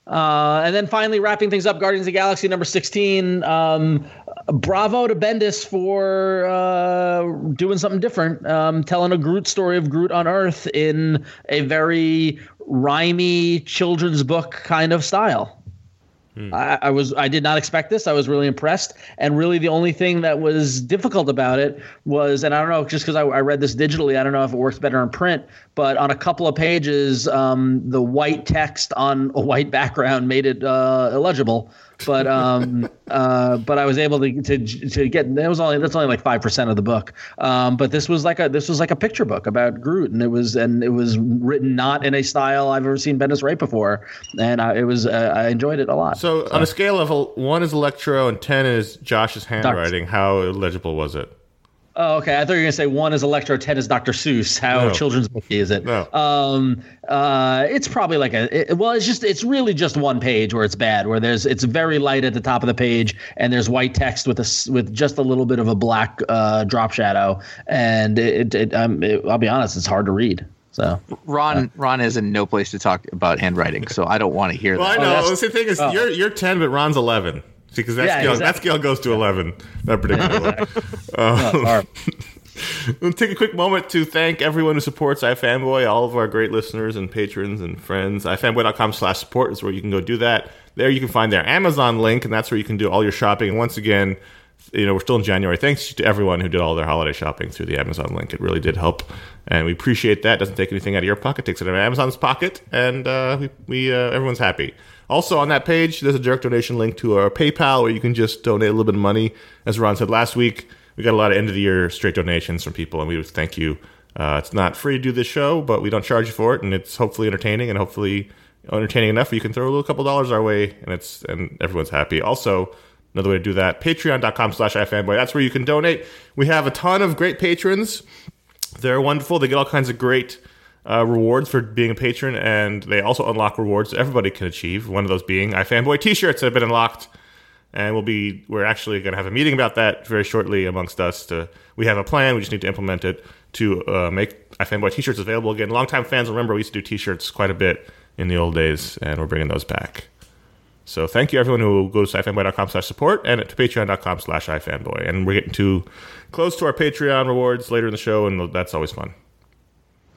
Uh, and then finally wrapping things up, Guardians of the Galaxy number sixteen. Um, bravo to Bendis for uh, doing something different, um, telling a Groot story of Groot on Earth in a very rhymey children's book kind of style. Hmm. I, I was I did not expect this. I was really impressed. And really the only thing that was difficult about it was, and I don't know, just because I, I read this digitally, I don't know if it works better in print, but on a couple of pages, um, the white text on a white background made it uh, illegible. But um, uh, but I was able to to, to get that was only that's only like five percent of the book. Um, but this was like a this was like a picture book about Groot, and it was and it was written not in a style I've ever seen Bendis write before, and I, it was uh, I enjoyed it a lot. So, so on a scale of one is Electro and ten is Josh's handwriting, Doctor. How illegible was it? Oh, okay. I thought you were gonna say one is Electro, ten is Doctor Seuss. How no. children's book is it? No. Um, uh, it's probably like a it, well, it's just it's really just one page where it's bad, where there's it's very light at the top of the page, and there's white text with a with just a little bit of a black uh, drop shadow, and it, it, um, it I'll be honest, it's hard to read. So Ron, uh, Ron is in no place to talk about handwriting, so I don't want to hear. Well, that. I know. Oh, well, the thing is, oh. you're you're ten, but Ron's eleven. Because that, yeah, scale, exactly. that scale goes to eleven, that particular one. um, We'll take a quick moment to thank everyone who supports iFanboy, all of our great listeners and patrons and friends. iFanboy.com slash support is where you can go do that. There you can find their Amazon link, and that's where you can do all your shopping. And once again, you know, we're still in January. Thanks to everyone who did all their holiday shopping through the Amazon link. It really did help, and we appreciate that. It doesn't take anything out of your pocket. It takes it out of Amazon's pocket, and uh, we, we uh, everyone's happy. Also on that page, there's a direct donation link to our PayPal where you can just donate a little bit of money. As Ron said last week, we got a lot of end-of-the-year straight donations from people, and we would thank you. Uh, it's not free to do this show, but we don't charge you for it, and it's hopefully entertaining, and hopefully entertaining enough where you can throw a little couple dollars our way, and it's and everyone's happy. Also, another way to do that, patreon.com slash iFanboy. That's where you can donate. We have a ton of great patrons. They're wonderful. They get all kinds of great Uh, rewards for being a patron, and they also unlock rewards that everybody can achieve. One of those being iFanboy t-shirts that have been unlocked, and we'll be we're actually going to have a meeting about that very shortly amongst us. To we have a plan, we just need to implement it to uh, make iFanboy t-shirts available again. Longtime fans remember we used to do t-shirts quite a bit in the old days, and we're bringing those back. So thank you everyone who goes to iFanboy.com slash support and to patreon.com slash iFanboy. And we're getting too close to our Patreon rewards later in the show, and that's always fun.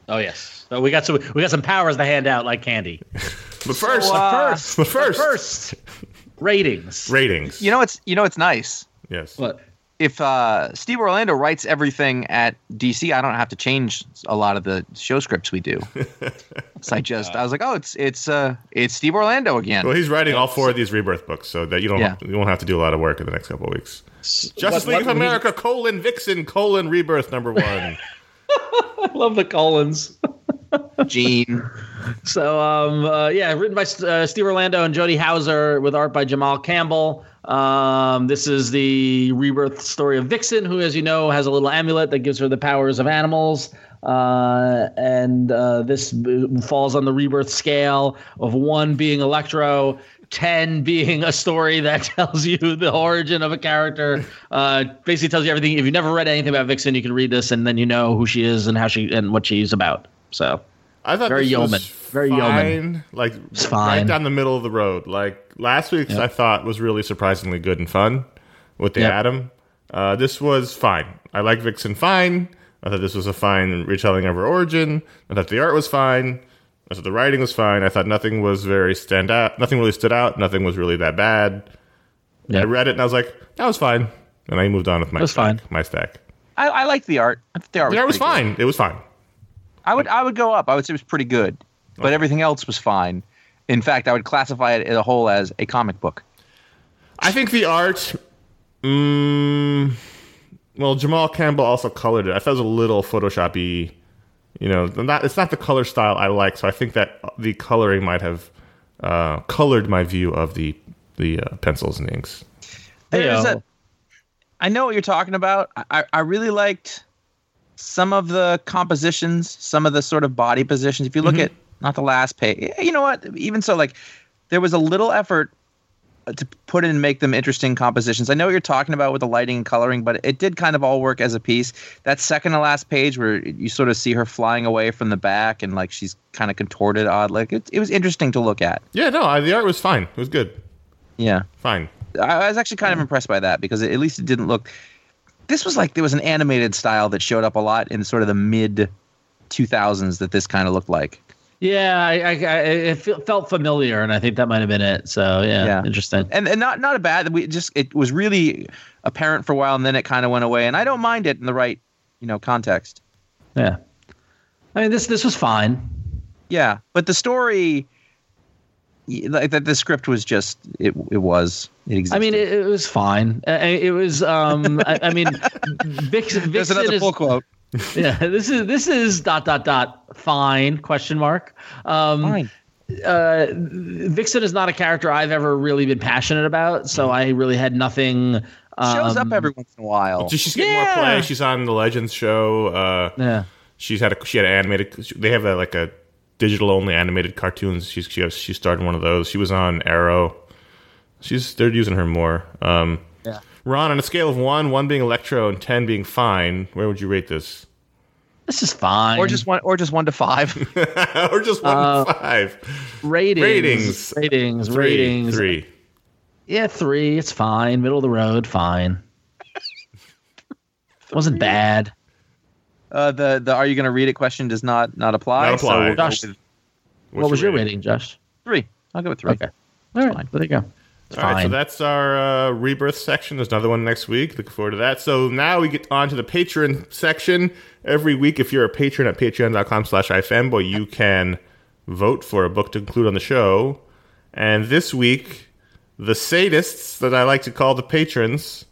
Oh yes, so we got some we got some powers to hand out like candy. But first, so, uh, first, but first, first, ratings. Ratings. You know it's you know it's nice. Yes. What? If uh, Steve Orlando writes everything at D C, I don't have to change a lot of the show scripts we do. so I just uh, I was like, oh, it's it's uh, it's Steve Orlando again. Well, he's writing all four of these Rebirth books, so that you don't yeah. you won't have to do a lot of work in the next couple of weeks. S- Justice what, League what, of America: we... colon Vixen colon Rebirth number one. I love the Collins. Gene. So, um, uh, yeah, written by uh, Steve Orlando and Jody Hauser with art by Jamal Campbell. Um, this is the rebirth story of Vixen, who, as you know, has a little amulet that gives her the powers of animals. Uh, and uh, this falls on the rebirth scale of one being Electro, ten being a story that tells you the origin of a character, uh, basically tells you everything. If you've never read anything about Vixen, you can read this, and then you know who she is and how she and what she's about. So, I thought very this yeoman, was very fine, yeoman, like it's fine. Right down the middle of the road. Like last week's, yep. I thought was really surprisingly good and fun with the yep. Atom. Uh, this was fine. I like Vixen fine. I thought this was a fine retelling of her origin. I thought the art was fine. I thought the writing was fine. I thought nothing was very stand out. Nothing really stood out. Nothing was really that bad. Yeah. I read it and I was like, that was fine. And I moved on with my stack. Fine. My stack. I, I liked the art. The art the was, art was fine. Good. It was fine. I would I would go up. I would say it was pretty good. But okay. Everything else was fine. In fact, I would classify it as a whole as a comic book. I think the art... Um, well, Jamal Campbell also colored it. I thought it was a little Photoshop-y. You know, not, it's not the color style I like, so I think that the coloring might have uh, colored my view of the the uh, pencils and inks. There's a, I know what you're talking about. I, I really liked some of the compositions, some of the sort of body positions. If you look mm-hmm. at, not the last page, you know what? Even so, like, there was a little effort to put in and make them interesting compositions. I know what you're talking about with the lighting and coloring, but it did kind of all work as a piece. That second to last page where you sort of see her flying away from the back and like she's kind of contorted odd, like it, it was interesting to look at. Yeah, no, I, the art was fine. It was good. Yeah. Fine. I, I was actually kind of impressed by that because it, at least it didn't look... This was like there was an animated style that showed up a lot in sort of the mid two thousands that this kind of looked like. Yeah, I, I, I, it felt familiar, and I think that might have been it. So, yeah, yeah. Interesting. And, and not not a bad. We just it was really apparent for a while, and then it kind of went away. And I don't mind it in the right, you know, context. Yeah, I mean this this was fine. Yeah, but the story, like that, the script was just it. It was. It existed. I mean, it, it was fine. It was. Um, I, I mean, Vixen. There's another full quote. yeah, this is this is dot dot dot fine question mark. Um, fine. Uh, Vixen is not a character I've ever really been passionate about, so I really had nothing Um, shows up every once in a while. She's getting yeah. more play. She's on the Legends show. Uh, yeah. She's had a, she had an animated. They have a, like a digital only animated cartoons. She's she, she starred in one of those. She was on Arrow. She's they're using her more. Um, yeah. Ron, on a scale of one, one being Electro and ten being fine, where would you rate this? This is fine. Or just one or just one to five. or just one uh, to five. Ratings. Ratings. Ratings. Three, ratings. Three. Yeah, three. It's fine. Middle of the road, fine. Wasn't bad. Uh, the the are you gonna read it question does not not apply. Not apply. So Josh, what was your rating, Josh? Three. I'll go with three. Okay. All right. There you go. All right, so that's our uh, rebirth section. There's another one next week. Looking forward to that. So now we get on to the Patreon section. Every week, if you're a patron at patreon.com slash iFanboy, you can vote for a book to include on the show. And this week, the sadists that I like to call the patrons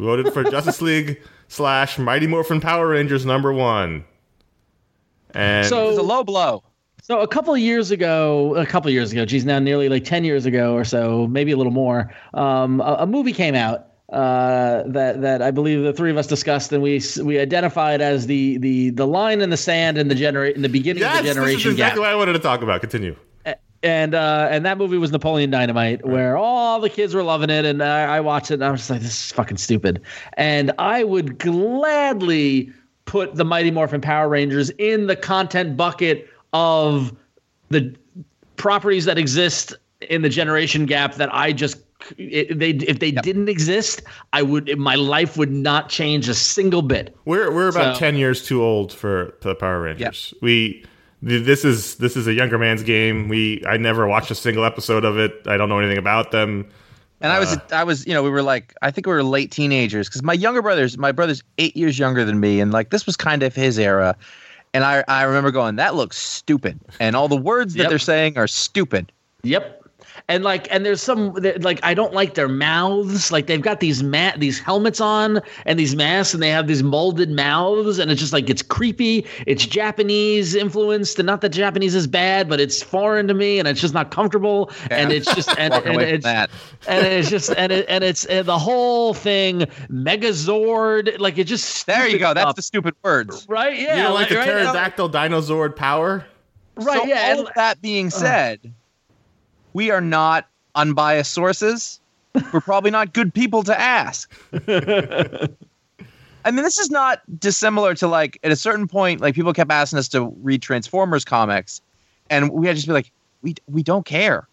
voted for Justice League slash Mighty Morphin Power Rangers number one. And so it was a low blow. So a couple of years ago, a couple of years ago, geez, now nearly like ten years ago or so, maybe a little more, um, a, a movie came out uh, that that I believe the three of us discussed, and we we identified as the the the line in the sand in the genera- in the beginning yes, of the generation gap. Yes, this is exactly gap. What I wanted to talk about. Continue. And uh, and that movie was Napoleon Dynamite, right, where all the kids were loving it, and I, I watched it, and I was just like, this is fucking stupid. And I would gladly put the Mighty Morphin Power Rangers in the content bucket of the properties that exist in the generation gap that I just it, they if they yep. didn't exist, I would my life would not change a single bit. We're we're about so, ten years too old for the Power Rangers. Yep. We this is this is a younger man's game. We I never watched a single episode of it. I don't know anything about them. And uh, I was I was you know we were like I think we were late teenagers because my younger brother's my brother's eight years younger than me, and like this was kind of his era. And I, I remember going, that looks stupid. And all the words that yep. they're saying are stupid. Yep. And like, and there's some like, I don't like their mouths. Like they've got these mat, these helmets on and these masks, and they have these molded mouths, and it's just like, it's creepy. It's Japanese influenced, and not that Japanese is bad, but it's foreign to me, and it's just not comfortable. Yeah. And it's just, and, and, and it's, that. and it's just, and it, and it's and the whole thing, Megazord. Like it just, there you go. That's up. The stupid words, right? Yeah. You don't like, like the right? pterodactyl dinozord power. Right. So yeah. All and, of that being said, uh, we are not unbiased sources. We're probably not good people to ask. I mean, this is not dissimilar to like at a certain point, like people kept asking us to read Transformers comics, and we had to just be like, we we don't care.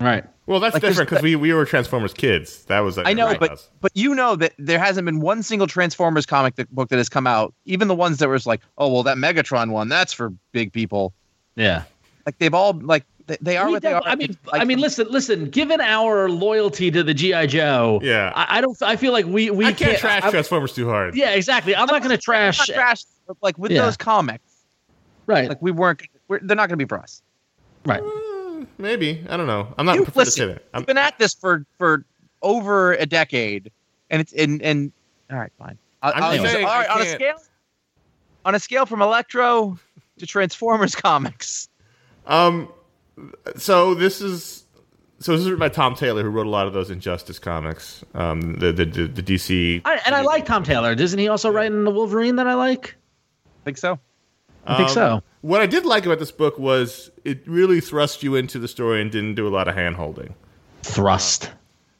Right. Well, that's like, different because we, we were Transformers kids. That was like, I know, right. but but you know that there hasn't been one single Transformers comic that, book that has come out, even the ones that was like, oh well, that Megatron one, that's for big people. Yeah. Like they've all like. They are we what they are. I mean, like, I mean, listen, listen. Given our loyalty to the G I Joe, yeah, I, I don't. I feel like we we I can't, can't trash I, Transformers too hard. Yeah, exactly. I'm, I'm not going to trash. Not trash like with yeah. those comics, right? Like we weren't. We're, they're not going to be for us, right? Uh, maybe I don't know. I'm not you, prepared listen, to say that. I'm, you've been at this for for over a decade, and it's and and all right, fine. I, I'm I'll, saying, all right, on a scale, on a scale from Electro to Transformers comics, um. So this is so this is written by Tom Taylor, who wrote a lot of those Injustice comics. Um, the the the, the D C I, and I like Tom Taylor. Doesn't he also write in the Wolverine that I like? I think so. I think um, so. What I did like about this book was it really thrust you into the story and didn't do a lot of hand holding. Thrust.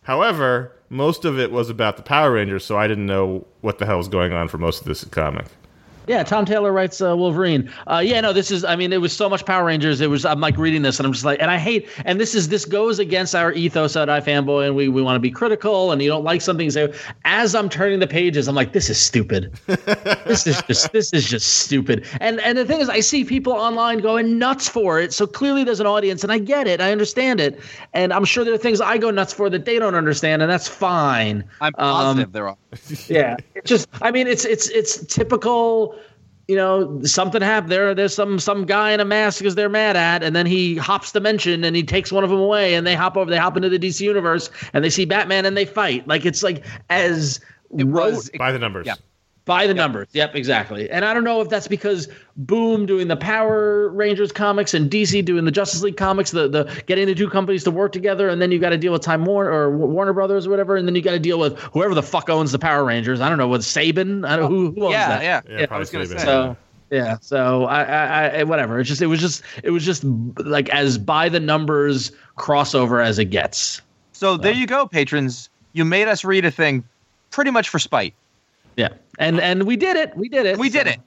However, most of it was about the Power Rangers, so I didn't know what the hell was going on for most of this comic. Yeah, Tom Taylor writes uh, Wolverine. Uh, yeah, no, this is. I mean, it was so much Power Rangers. It was. I'm like reading this, and I'm just like, and I hate. And this is. This goes against our ethos at iFanboy, and we we want to be critical. And you don't like something, so as I'm turning the pages, I'm like, this is stupid. This is just. This is just stupid. And and the thing is, I see people online going nuts for it. So clearly, there's an audience, and I get it. I understand it, and I'm sure there are things I go nuts for that they don't understand, and that's fine. I'm positive um, there are. Yeah, it's just. I mean, it's it's it's typical. You know, something happened there. There's some some guy in a mask because they're mad at, and then he hops dimension and he takes one of them away, and they hop over. They hop into the D C universe, and they see Batman, and they fight. Like it's like as it wrote by the numbers. Yeah. By the yep. numbers. Yep, exactly. And I don't know if that's because Boom doing the Power Rangers comics and D C doing the Justice League comics, the the getting the two companies to work together, and then you got to deal with Time Warner or Warner Brothers or whatever, and then you got to deal with whoever the fuck owns the Power Rangers. I don't know, with Saban? I don't who who owns yeah, that. Yeah, yeah. yeah I was going to say. So, yeah, so I, I, I whatever. It's just it was just it was just like as by the numbers crossover as it gets. So, so there you go, patrons. You made us read a thing pretty much for spite. Yeah. And and we did it. We did it. We so. did it.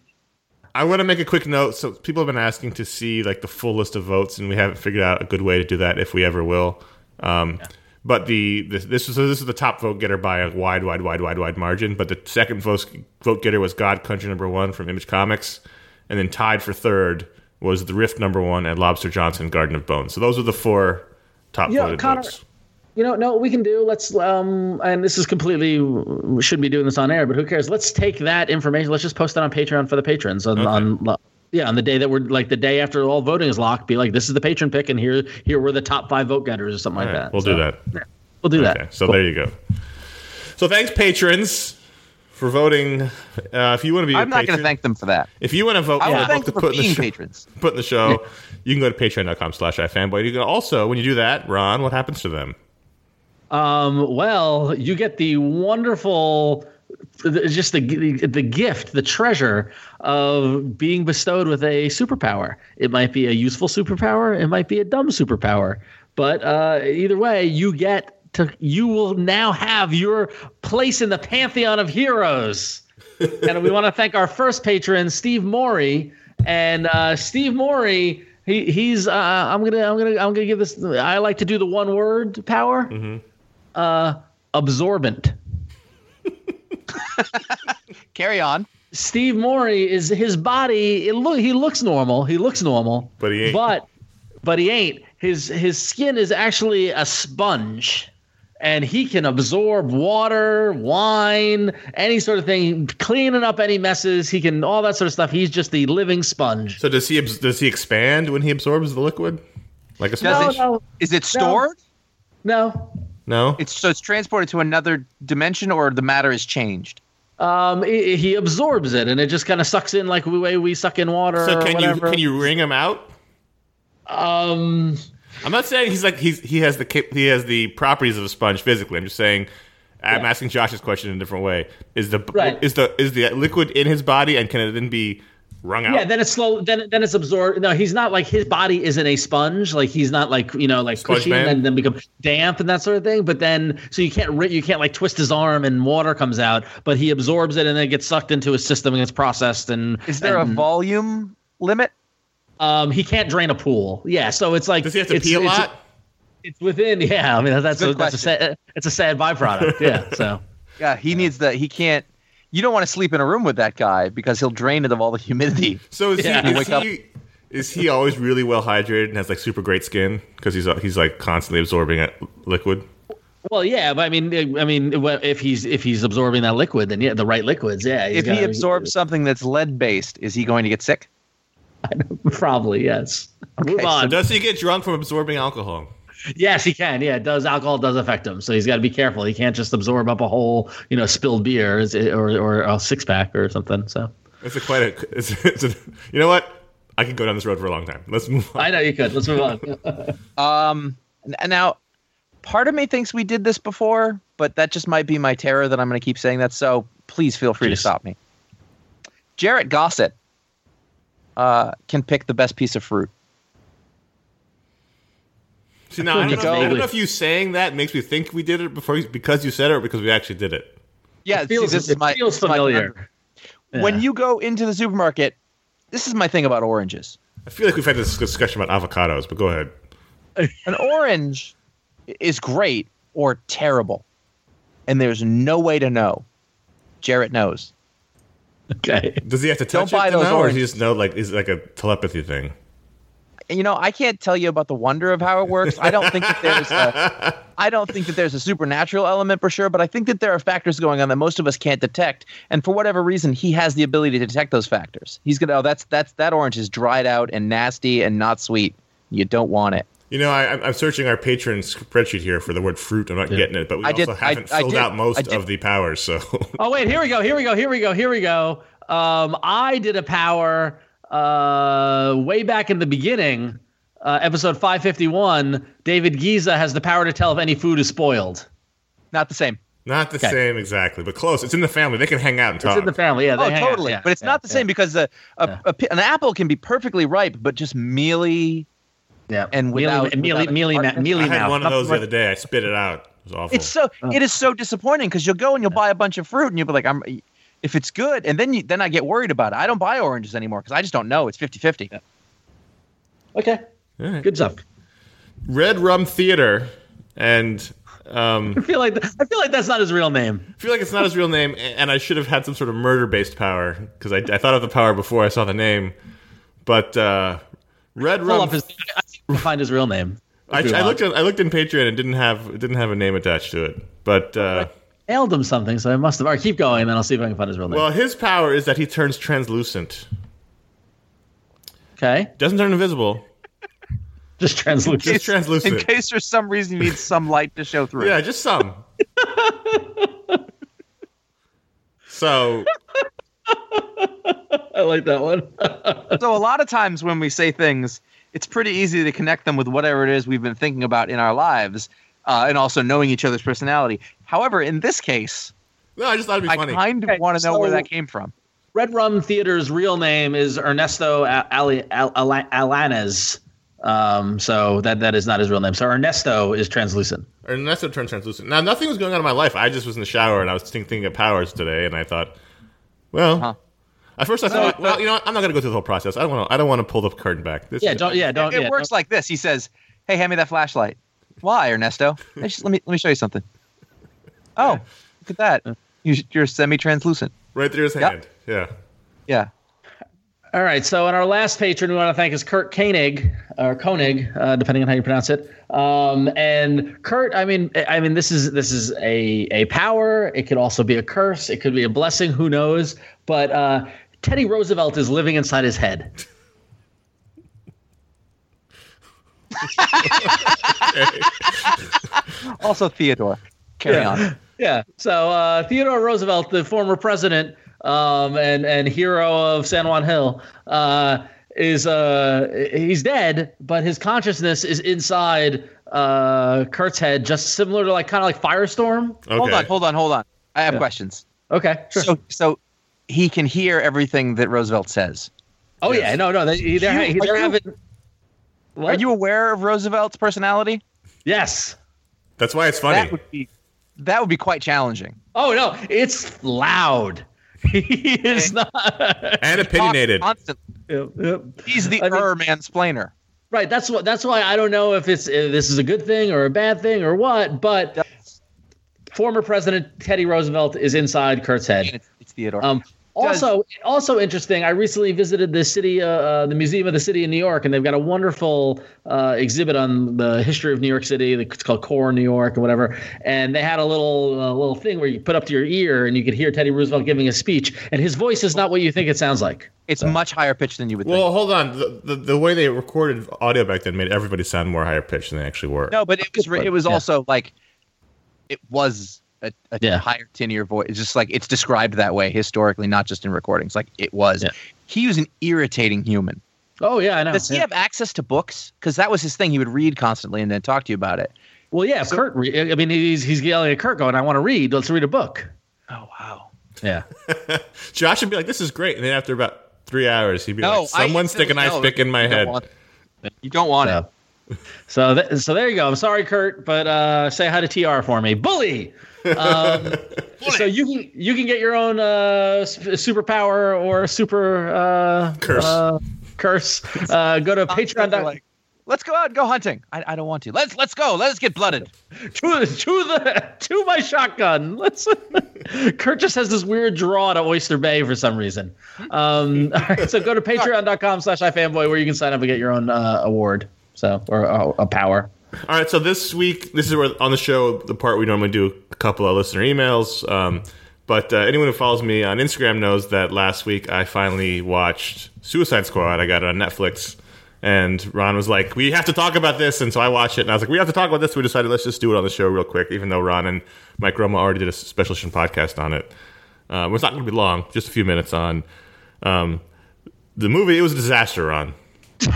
I want to make a quick note. So people have been asking to see like the full list of votes, and we haven't figured out a good way to do that if we ever will. Um, yeah. But the this this was so this is the top vote getter by a wide, wide, wide, wide, wide margin. But the second vote vote getter was God Country number one from Image Comics, and then tied for third was The Rift number one and Lobster Johnson Garden of Bones. So those are the four top yeah, voted Connor- votes. You know, no, we can do. Let's um, and this is completely. We shouldn't be doing this on air, but who cares? Let's take that information. Let's just post that on Patreon for the patrons. On, okay. on yeah, on the day that we're like the day after all voting is locked, be like, this is the patron pick, and here here were the top five vote getters or something all like right, that. We'll so, do that. Yeah, we'll do okay, that. So cool. There you go. So thanks, patrons, for voting. Uh, if you want to be, I'm a not going to thank them for that. If you want to vote, I yeah, thank them for being patrons. Put in the show. Yeah. You can go to patreon dot com slash i fanboy. You can also, when you do that, Ron, what happens to them? Um, well, you get the wonderful, just the, the the gift, the treasure of being bestowed with a superpower. It might be a useful superpower. It might be a dumb superpower. But uh, either way, you get to you will now have your place in the pantheon of heroes. And we want to thank our first patron, Steve Morey, and uh, Steve Morey. He he's uh, I'm gonna I'm gonna I'm gonna give this. I like to do the one word power. Mm-hmm. Uh, absorbent. Carry on. Steve Morey is his body. It look he looks normal. He looks normal, but he ain't. But but he ain't. His his skin is actually a sponge, and he can absorb water, wine, any sort of thing, cleaning up any messes. He can all that sort of stuff. He's just the living sponge. So does he does he expand when he absorbs the liquid? Like a sponge? No, no. Is it stored? No. no. No, it's so it's transported to another dimension, or the matter is changed. Um, it, he absorbs it, and it just kind of sucks in like the way we suck in water. So can or whatever. you can you wring him out? Um, I'm not saying he's like he's he has the he has the properties of a sponge physically. I'm just saying I'm yeah. asking Josh's question in a different way. Is the right. is the is the liquid in his body, and can it then be? Wrung out. Yeah, then it's slow. Then then it's absorbed. No, he's not like his body isn't a sponge. Like he's not like you know like sponge cushy man. and then, then become damp and that sort of thing. But then so you can't you can't like twist his arm and water comes out. But he absorbs it and then it gets sucked into his system and it's processed. And is there and, a volume limit? Um, he can't drain a pool. Yeah, so it's like does he have to pee a lot? It's, it's within. Yeah, I mean that's that's, a, that's a sad, it's a sad byproduct. Yeah, so yeah, he needs the he can't. You don't want to sleep in a room with that guy because he'll drain it of all the humidity. So is, yeah. he, is, he, is he always really well hydrated and has like super great skin because he's he's like constantly absorbing it, liquid? Well, yeah, but I mean, I mean, if he's if he's absorbing that liquid, then yeah, the right liquids, yeah. If gotta, he absorbs he, something that's lead based, is he going to get sick? I know, probably yes. Okay, Move on. So does he get drunk from absorbing alcohol? Yes, he can. Yeah, it does. Alcohol does affect him, so he's got to be careful. He can't just absorb up a whole, you know, spilled beer or or a six pack or something. So it's a quite a. It's, it's a you know what? I could go down this road for a long time. Let's move on. I know you could. Let's move on. um, now, part of me thinks we did this before, but that just might be my terror that I'm going to keep saying that. So please feel free Jeez. to stop me. Jarrett Gossett uh, can pick the best piece of fruit. See, now, I, don't know, I don't know if you saying that makes me think we did it before you, because you said it or because we actually did it. Yeah, it feels, see, this it is my, feels familiar. My, yeah. When you go into the supermarket, this is my thing about oranges. I feel like we've had this discussion about avocados, but go ahead. An orange is great or terrible, and there's no way to know. Jarrett knows. Okay. Does he have to touch don't it buy to those know, or does he just know like, is it like a telepathy thing? You know, I can't tell you about the wonder of how it works. I don't think that there's a, I don't think that there's a supernatural element for sure, but I think that there are factors going on that most of us can't detect. And for whatever reason, he has the ability to detect those factors. He's gonna, oh, that's that's that orange is dried out and nasty and not sweet. You don't want it. You know, I, I'm searching our patron spreadsheet here for the word fruit. I'm not yeah. getting it, but we I also did, haven't I, filled I did, out most of the powers. So. Oh, wait, here we go, here we go, here we go, here we go. Um, I did a power uh, way back in the beginning, uh, episode five fifty-one. David Giza has the power to tell if any food is spoiled. Not the same. Not the okay. same exactly, but close. It's in the family. They can hang out and talk. It's in the family, yeah. They oh, hang totally. Out. But it's yeah, not the yeah. same because a, a, yeah. a, an apple can be perfectly ripe, but just mealy. Yeah, and without, mealy, without mealy, mealy, mealy. I had one of those the other day. I spit it out. It was awful. It's so oh. it is so disappointing because you'll go and you'll yeah. buy a bunch of fruit and you'll be like, I'm if it's good, and then you, then I get worried about it. I don't buy oranges anymore because I just don't know. It's fifty-fifty. Yeah. Okay, right. Good stuff. Red Rum Theater and. Um, I feel like th- I feel like that's not his real name. I feel like it's not his real name, and I should have had some sort of murder-based power because I, I thought of the power before I saw the name. But uh, Red Rum. His, I can find his real name. I, I looked. On, I looked in Patreon and didn't have it didn't have a name attached to it. But uh, I mailed him something, so I must have. All right, keep going, and then I'll see if I can find his real name. Well, his power is that he turns translucent. Okay. Doesn't turn invisible. Just translucent. In case, just translucent. In case for some reason you need some light to show through. Yeah, just some. So. I like that one. So a lot of times when we say things, it's pretty easy to connect them with whatever it is we've been thinking about in our lives uh, and also knowing each other's personality. However, in this case, no, I just thought it'd be funny. I kind of okay, want to so know where that came from. Red Rum Theater's real name is Ernesto Ali- Al- Al- Al- Alanes. Um, so that, that is not his real name. So Ernesto is translucent. Ernesto turned translucent. Now, nothing was going on in my life. I just was in the shower and I was thinking of powers today. And I thought, well, huh. at first I thought, well, you know what? I'm not going to go through the whole process. I don't want to, I don't want to pull the curtain back. This yeah. Is, don't, yeah. Don't, it, it yeah, works don't. Like this. He says, hey, hand me that flashlight. Why, Ernesto? Just, let me, let me show you something. Oh, look at that. You're semi-translucent. Right through his hand. Yep. Yeah. Yeah. All right, so in our last patron we want to thank is Kurt Koenig, or Koenig, uh, depending on how you pronounce it. Um, and Kurt, I mean, I mean, this is this is a a power. It could also be a curse. It could be a blessing. Who knows? But uh, Teddy Roosevelt is living inside his head. Also Theodore. Carry yeah. on. Yeah. So uh, Theodore Roosevelt, the former president. Um and, and hero of San Juan Hill uh, is uh he's dead, but his consciousness is inside uh, Kurt's head, just similar to like kind of like Firestorm. Okay. Hold on, hold on, hold on. I have yeah. questions. Okay, sure. So, so he can hear everything that Roosevelt says. Oh yes. yeah, no, no. They, they're, you, they're are, having, you, are you aware of Roosevelt's personality? Yes. That's why it's funny. That would be, that would be quite challenging. Oh no, it's loud. He is not. And opinionated. Yep, yep. He's the I mean, er mansplainer. Right. That's what. That's why I don't know if it's if this is a good thing or a bad thing or what. But Does. former President Teddy Roosevelt is inside Kurt's head. It's, it's Theodore. Um, also, also interesting. I recently visited the city, uh, uh, the Museum of the City in New York, and they've got a wonderful uh, exhibit on the history of New York City. It's called Core New York or whatever. And they had a little uh, little thing where you put up to your ear and you could hear Teddy Roosevelt giving a speech. And his voice is not what you think it sounds like. It's so. much higher pitched than you would well, think. Well, hold on. The, the the way they recorded audio back then made everybody sound more higher pitched than they actually were. No, but it was but, it was yeah. also like it was. A, a yeah. higher tenor voice. It's just like it's described that way historically, not just in recordings. Like it was. Yeah. He was an irritating human. Oh, yeah, I know. Does yeah. he have access to books? Because that was his thing. He would read constantly and then talk to you about it. Well, yeah, so, Kurt. Re- I mean, he's he's yelling at Kurt going, I want to read. Let's read a book. Oh, wow. Yeah. Josh would be like, this is great. And then after about three hours, he'd be no, like, someone I, stick an no, ice pick in my head. Don't you don't want so, it. So, th- so there you go. I'm sorry, Kurt, but uh, say hi to T R for me. Bully! um, so you can you can get your own uh, superpower or super uh, curse. Uh, curse. Uh, go to Patreon. Like, let's go out and go hunting. I, I don't want to. Let's let's go. Let us get blooded. to to the to my shotgun. Let's. Kurt just has this weird draw to Oyster Bay for some reason. Um, all right, so go to patreon dot com slash iFanboy where you can sign up and get your own uh, award. So or uh, a power. All right, so this week, this is where on the show, the part we normally do a couple of listener emails. Um, but uh, anyone who follows me on Instagram knows that last week I finally watched Suicide Squad. I got it on Netflix. And Ron was like, we have to talk about this. And so I watched it, and I was like, we have to talk about this. We decided let's just do it on the show real quick, even though Ron and Mike Roma already did a special podcast on it. Uh, it's not going to be long, just a few minutes on um, the movie. It was a disaster, Ron.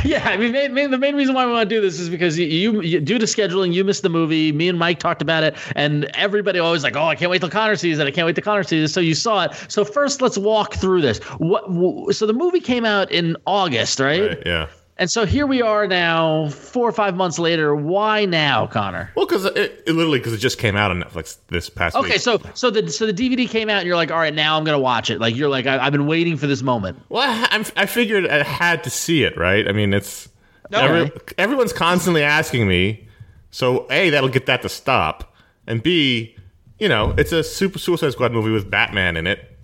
Yeah, I mean, main, main, the main reason why we want to do this is because you, you, you, due to scheduling, you missed the movie. Me and Mike talked about it, and everybody always like, oh, I can't wait till Connor sees it. I can't wait till Connor sees it. So you saw it. So first, let's walk through this. What? W- so the movie came out in August, right? right? Yeah. And so here we are now, four or five months later. Why now, Connor? Well, because it, it literally because it just came out on Netflix this past okay, week. Okay, so so the so the D V D came out, and you're like, all right, now I'm gonna watch it. Like you're like, I, I've been waiting for this moment. Well, I, I figured I had to see it, right? I mean, it's no, every, right. everyone's constantly asking me, so A, that'll get that to stop, and B, you know, it's a Super Suicide Squad movie with Batman in it.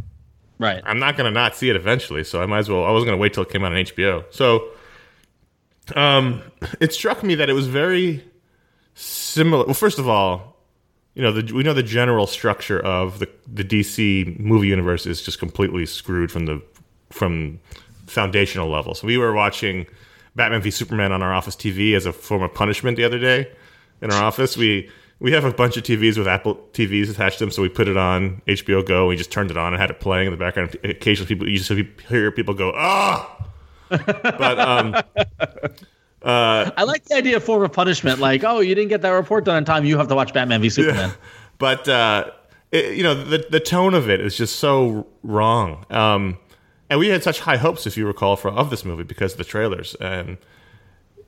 Right. I'm not gonna not see it eventually, so I might as well. I wasn't gonna wait till it came out on H B O, so. Um, it struck me that it was very similar. Well, first of all, you know, the, we know the general structure of the the D C movie universe is just completely screwed from the from foundational level. So we were watching Batman v Superman on our office T V as a form of punishment the other day. In our office, we we have a bunch of T Vs with Apple T Vs attached to them, so we put it on H B O Go. And we just turned it on and had it playing in the background. Occasionally, people you just hear people go, "Ah." Oh! But um, uh, I like the idea of form of punishment. Like, oh, you didn't get that report done in time. You have to watch Batman v Superman. Yeah. But uh, it, you know, the the tone of it is just so wrong. Um, and we had such high hopes, if you recall, for of this movie because of the trailers, and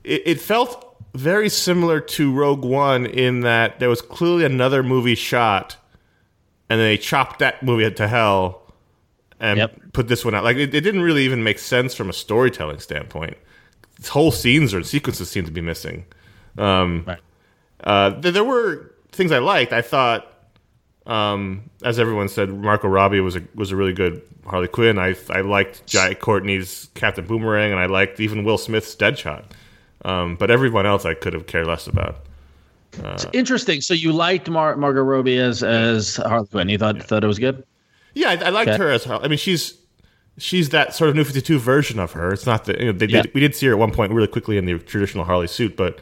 it, it felt very similar to Rogue One in that there was clearly another movie shot, and then they chopped that movie to hell. And yep. put this one out. Like it, it didn't really even make sense from a storytelling standpoint. It's whole scenes or sequences seem to be missing. Um, right. uh, th- there were things I liked. I thought, um, as everyone said, Margot Robbie was a was a really good Harley Quinn. I I liked Jai Courtney's Captain Boomerang, and I liked even Will Smith's Deadshot. Um, but everyone else I could have cared less about. Uh, it's interesting. So you liked Mar- Margot Robbie as as Harley Quinn. You thought yeah. thought it was good. Yeah, I, I liked okay. her as well. I mean, she's she's that sort of New fifty-two version of her. It's not that you know, they yeah. did, we did see her at one point really quickly in the traditional Harley suit, but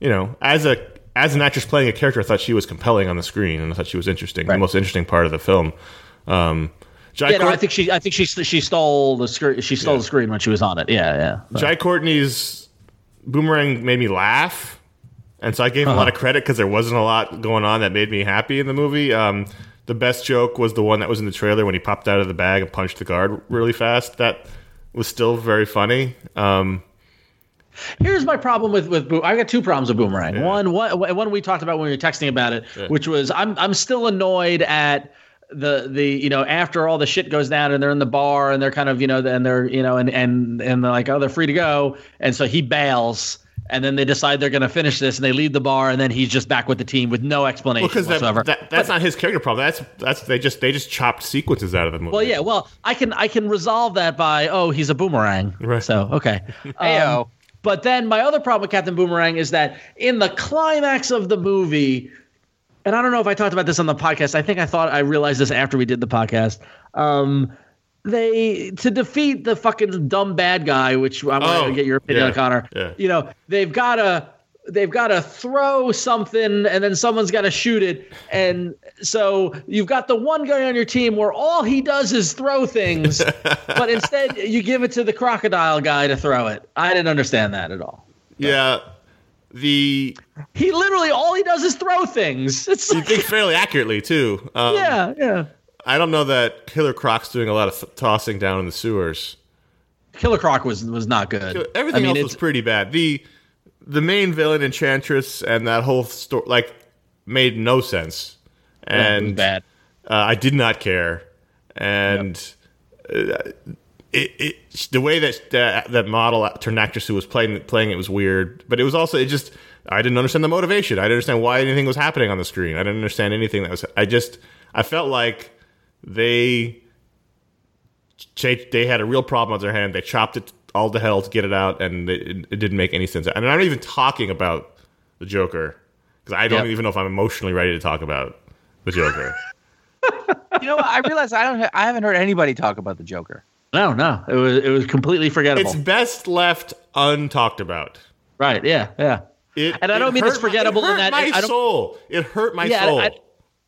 you know, as a as an actress playing a character, I thought she was compelling on the screen, and I thought she was interesting. Right. The most interesting part of the film. Um, Jai yeah, Court- no, I think she I think she she stole the screen. She stole yeah. the screen when she was on it. Yeah, yeah. But. Jai Courtney's Boomerang made me laugh, and so I gave uh-huh. him a lot of credit because there wasn't a lot going on that made me happy in the movie. Um, The best joke was the one that was in the trailer when he popped out of the bag and punched the guard really fast. That was still very funny. Um, Here's my problem with with Bo- I got two problems with Boomerang. Yeah. One, one, one we talked about when we were texting about it, yeah. which was I'm I'm still annoyed at. The the you know after all the shit goes down and they're in the bar and they're kind of you know and they're you know and and and they're like oh they're free to go and so he bails and then they decide they're going to finish this and they leave the bar and then he's just back with the team with no explanation well, whatsoever. That, that, that's but, not his character problem. That's that's they just they just chopped sequences out of the movie. Well yeah well I can I can resolve that by oh he's a boomerang right. so okay um, but then my other problem with Captain Boomerang is that in the climax of the movie. And I don't know if I talked about this on the podcast. I think I thought I realized this after we did the podcast. Um, they to defeat the fucking dumb bad guy, which I'm oh, gonna get your opinion yeah, on, Connor. Yeah. You know, they've gotta they've gotta throw something, and then someone's gotta shoot it. And so you've got the one guy on your team where all he does is throw things, but instead you give it to the crocodile guy to throw it. I didn't understand that at all. But. Yeah. The he literally all he does is throw things. It's like, you think fairly accurately too. Um, yeah, yeah. I don't know that Killer Croc's doing a lot of th- tossing down in the sewers. Killer Croc was was not good. Everything I mean, else was pretty bad. the The main villain, Enchantress, and that whole story like made no sense. And bad. Uh, I did not care. And yep. uh, It, it the way that that, that model turned actress who was playing playing it was weird, but it was also it just I didn't understand the motivation. I didn't understand why anything was happening on the screen. I didn't understand anything that was. I just I felt like they they had a real problem on their hand. They chopped it all to hell to get it out, and it, it didn't make any sense. I mean, I'm not even talking about the Joker because I don't yep. even know if I'm emotionally ready to talk about the Joker. You know, I realize I don't. I haven't heard anybody talk about the Joker. No, no. It was it was completely forgettable. It's best left untalked about. Right, yeah, yeah. It, and I don't it mean it's forgettable my, it in that. It hurt my soul. It hurt my yeah, soul. I, I,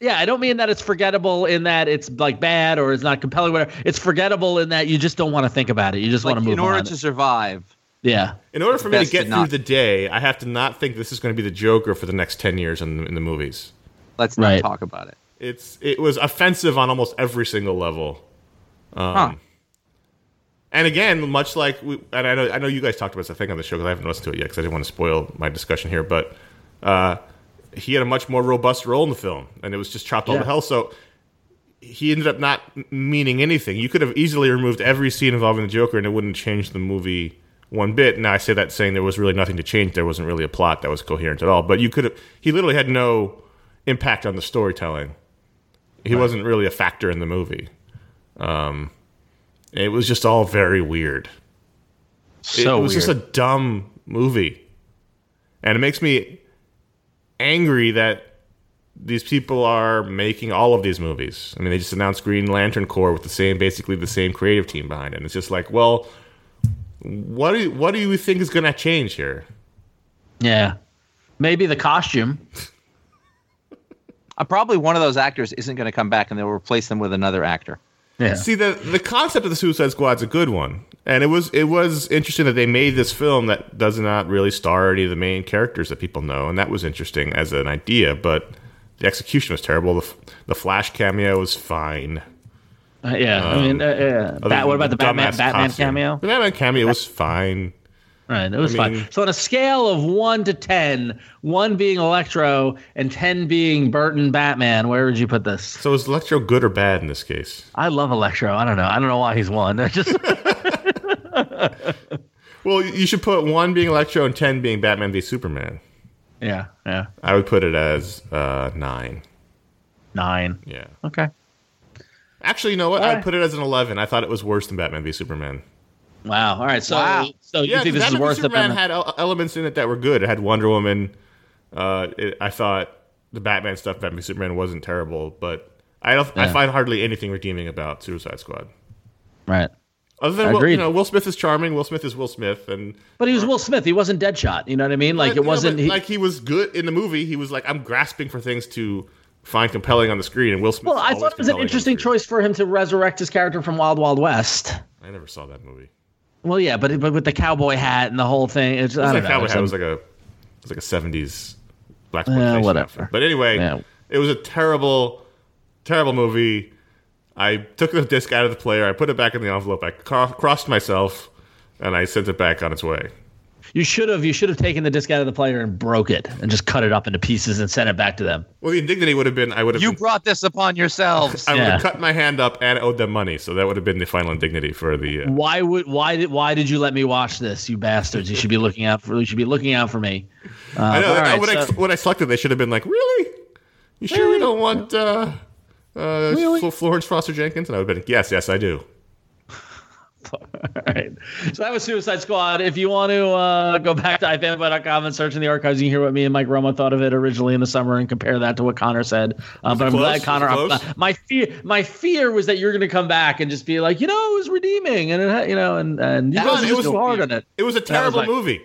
yeah, I don't mean that it's forgettable in that it's like bad or it's not compelling. Whatever. It's forgettable in that you just don't want to think about it. You just like, want to move on. In order on to it. survive. Yeah. In order for me to get to through the day, I have to not think this is going to be the Joker for the next ten years in the, in the movies. Let's not right. talk about it. It's It was offensive on almost every single level. Um, huh. And again, much like we, and I know I know you guys talked about this thing on the show because I haven't listened to it yet because I didn't want to spoil my discussion here. But uh, he had a much more robust role in the film, and it was just chopped yeah. all to hell. So he ended up not meaning anything. You could have easily removed every scene involving the Joker, and it wouldn't change the movie one bit. Now I say that saying there was really nothing to change. There wasn't really a plot that was coherent at all. But you could have. He literally had no impact on the storytelling. He right. wasn't really a factor in the movie. Um. It was just all very weird. So it was weird. Just a dumb movie. And it makes me angry that these people are making all of these movies. I mean, they just announced Green Lantern Corps with the same, basically the same creative team behind it. And it's just like, well, what do you, what do you think is going to change here? Yeah. Maybe the costume. uh, probably one of those actors isn't going to come back and they'll replace them with another actor. Yeah. See, the the concept of the Suicide Squad's a good one, and it was it was interesting that they made this film that does not really star any of the main characters that people know, and that was interesting as an idea. But the execution was terrible. The, the Flash cameo was fine. Uh, yeah, um, I mean, uh, yeah. Bat, what about the Batman Batman costume. cameo? The Batman cameo was fine. Right, it was I mean, fine. So on a scale of one to ten, one being Electro and ten being Burton Batman, where would you put this? So is Electro good or bad in this case? I love Electro. I don't know. I don't know why he's one. They're just well, you should put one being Electro and ten being Batman v Superman. Yeah, yeah. I would put it as uh, nine. Nine. Yeah. Okay. Actually, you know what? Right. I'd put it as an eleven. I thought it was worse than Batman v Superman. Wow. All right. So, wow. so you yeah, think this is worth it? Superman had elements in it that were good. It had Wonder Woman. Uh, it, I thought the Batman stuff, Batman Superman, wasn't terrible, but I don't, yeah. I find hardly anything redeeming about Suicide Squad. Right. Other than Will, you know, Will Smith is charming. Will Smith is Will Smith, and but he was Will Smith. He wasn't Deadshot. You know what I mean? Like it no, wasn't. He, like he was good in the movie. He was like, I'm grasping for things to find compelling on the screen, and Will Smith. Well, I thought it was an interesting choice for him to resurrect his character from Wild Wild West. I never saw that movie. Well, yeah, but but with the cowboy hat and the whole thing, it's, it was I don't like know, cowboy hat. It was like a, it was like a seventies black exploitation. Uh, whatever. Outfit. But anyway, yeah. It was a terrible, terrible movie. I took the disc out of the player. I put it back in the envelope. I ca- crossed myself, and I sent it back on its way. You should have. You should have taken the disc out of the player and broke it, and just cut it up into pieces and sent it back to them. Well, the indignity would have been. I would have. You been, brought this upon yourselves. I would yeah. have cut my hand up and owed them money, so that would have been the final indignity for the. Uh, why would why did why did you let me watch this, you bastards? You should be looking out for. You should be looking out for me. Uh, I know. Right, when, so, I, when I selected, they should have been like, really? You sure really? we don't want uh, uh, really? Florence Foster Jenkins? And I would have been, yes, yes, I do. All right. So that was Suicide Squad. If you want to uh, go back to i fanboy dot com and search in the archives, you can hear what me and Mike Romo thought of it originally in the summer and compare that to what Connor said. Uh, but I'm close? glad Connor. I'm, my fear, my fear was that you're going to come back and just be like, you know, it was redeeming, and it, you know, and and you guys were too hard on it. It was a terrible was like, movie.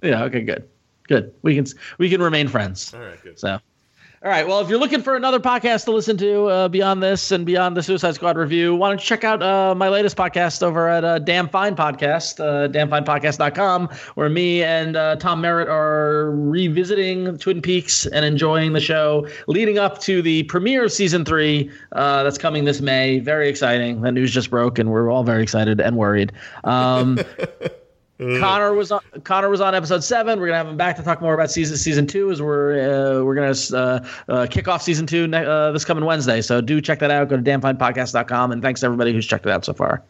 Yeah. Okay. Good. Good. We can we can remain friends. All right. Good. So. All right. Well, if you're looking for another podcast to listen to uh, beyond this and beyond the Suicide Squad review, why don't you check out uh, my latest podcast over at uh, Damn Fine Podcast, uh, damn fine podcast dot com, where me and uh, Tom Merritt are revisiting Twin Peaks and enjoying the show leading up to the premiere of season three uh, that's coming this May. Very exciting. That news just broke, and we're all very excited and worried. Um Connor was on, Connor was on episode seven. We're gonna have him back to talk more about season season two. As we're uh, we're gonna uh, uh, kick off season two ne- uh, this coming Wednesday. So do check that out. Go to damn fine podcast dot com, and thanks to everybody who's checked it out so far.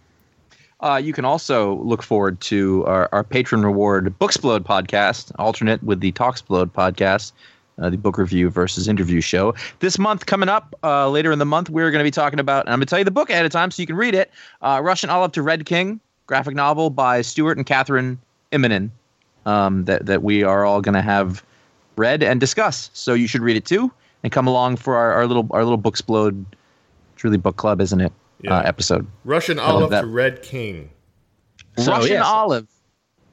Uh, you can also look forward to our, our patron reward Booksplode podcast, alternate with the Talksplode podcast, uh, the book review versus interview show. This month coming up uh, later in the month, we're gonna be talking about. And I'm gonna tell you the book ahead of time so you can read it. Uh, Russian Olive to Red King. Graphic novel by Stuart and Catherine Immonen um, that, that we are all going to have read and discuss. So you should read it too and come along for our, our little our little Booksplode. It's really book club, isn't it? yeah. uh, episode. Russian Olive to Red King. So, Russian yeah, so. Olive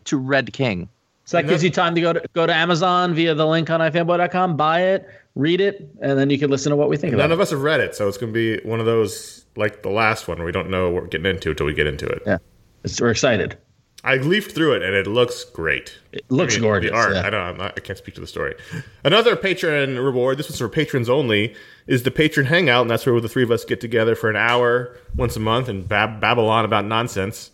to Red King. So that gives you time to go to go to Amazon via the link on i fanboy dot com, buy it, read it, and then you can listen to what we think about it. None of us have read it, so it's going to be one of those, like the last one, where we don't know what we're getting into until we get into it. Yeah, it's, we're excited. I leafed through it, and it looks great. It looks I mean, gorgeous. The art, yeah. I know, I'm not, I can't speak to the story. Another patron reward, this one's for patrons only, is the patron hangout, and that's where the three of us get together for an hour once a month and bab- babble on about nonsense.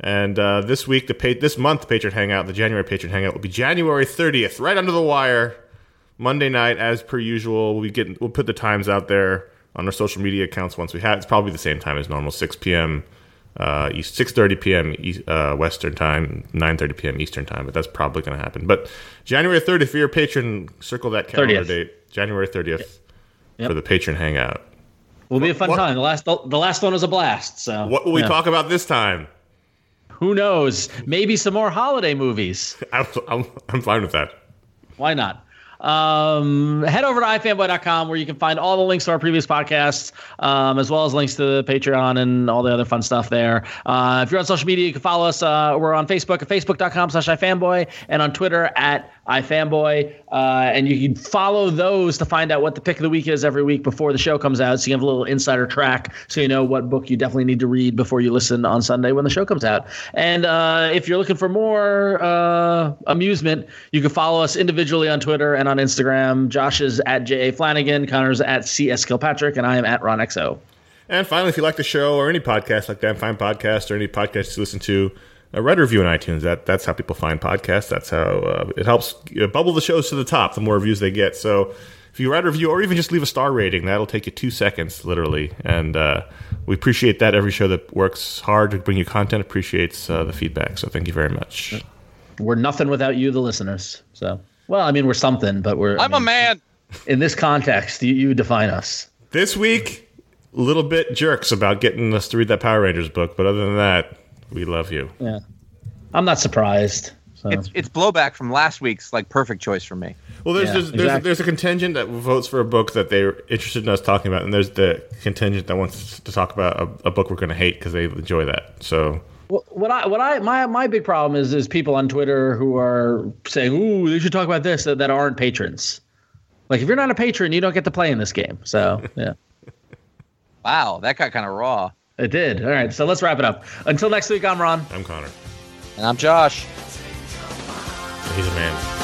And uh, this week, the pa- this month, the patron hangout, the January patron hangout, will be January thirtieth, right under the wire, Monday night, as per usual. We'll be getting, we'll put the times out there on our social media accounts once we have. It's probably the same time as normal, six p.m. Uh, East, six thirty p.m. East, uh, Western time, nine thirty p.m. Eastern time, but that's probably going to happen. But January thirtieth for your patron, circle that calendar thirtieth. Date, January thirtieth yep. for the patron hangout. Will be a fun what? time. The last, the last one was a blast. So what will we yeah. talk about this time? Who knows? Maybe some more holiday movies. I'm, I'm, I'm fine with that. Why not? Um, head over to i fanboy dot com where you can find all the links to our previous podcasts, um, as well as links to the Patreon and all the other fun stuff there. Uh, if you're on social media, you can follow us. Uh, we're on Facebook at facebook dot com slash i fanboy and on Twitter at iFanboy. Uh, and you can follow those to find out what the pick of the week is every week before the show comes out. So you have a little insider track so you know what book you definitely need to read before you listen on Sunday when the show comes out. And uh, if you're looking for more uh, amusement, you can follow us individually on Twitter and on Instagram. Josh is at J A. Flanagan, Connor's at C S. Kilpatrick, and I am at Ron X O. And finally, if you like the show or any podcast like that, find podcasts or any podcasts you listen to, Uh, write a review on iTunes. That that's how people find podcasts. That's how uh, it helps uh, bubble the shows to the top. The more reviews they get, so if you write a review or even just leave a star rating, that'll take you two seconds, literally. And uh, we appreciate that. Every show that works hard to bring you content appreciates uh, the feedback. So thank you very much. We're nothing without you, the listeners. So well, I mean, we're something, but we're. I'm I mean, a man. In this context, you, you define us. This week, a little bit jerks about getting us to read that Power Rangers book, but other than that. We love you. Yeah, I'm not surprised. So. It's it's blowback from last week's like perfect choice for me. Well, there's yeah, there's, exactly. there's there's a contingent that votes for a book that they're interested in us talking about, and there's the contingent that wants to talk about a, a book we're going to hate because they enjoy that. So. Well, what I what I my my big problem is is people on Twitter who are saying, "Ooh, they should talk about this," that, that aren't patrons. Like if you're not a patron, you don't get to play in this game. So yeah. Wow, that got kind of raw. It did. All right, so let's wrap it up. Until next week, I'm Ron. I'm Connor. And I'm Josh. He's a man.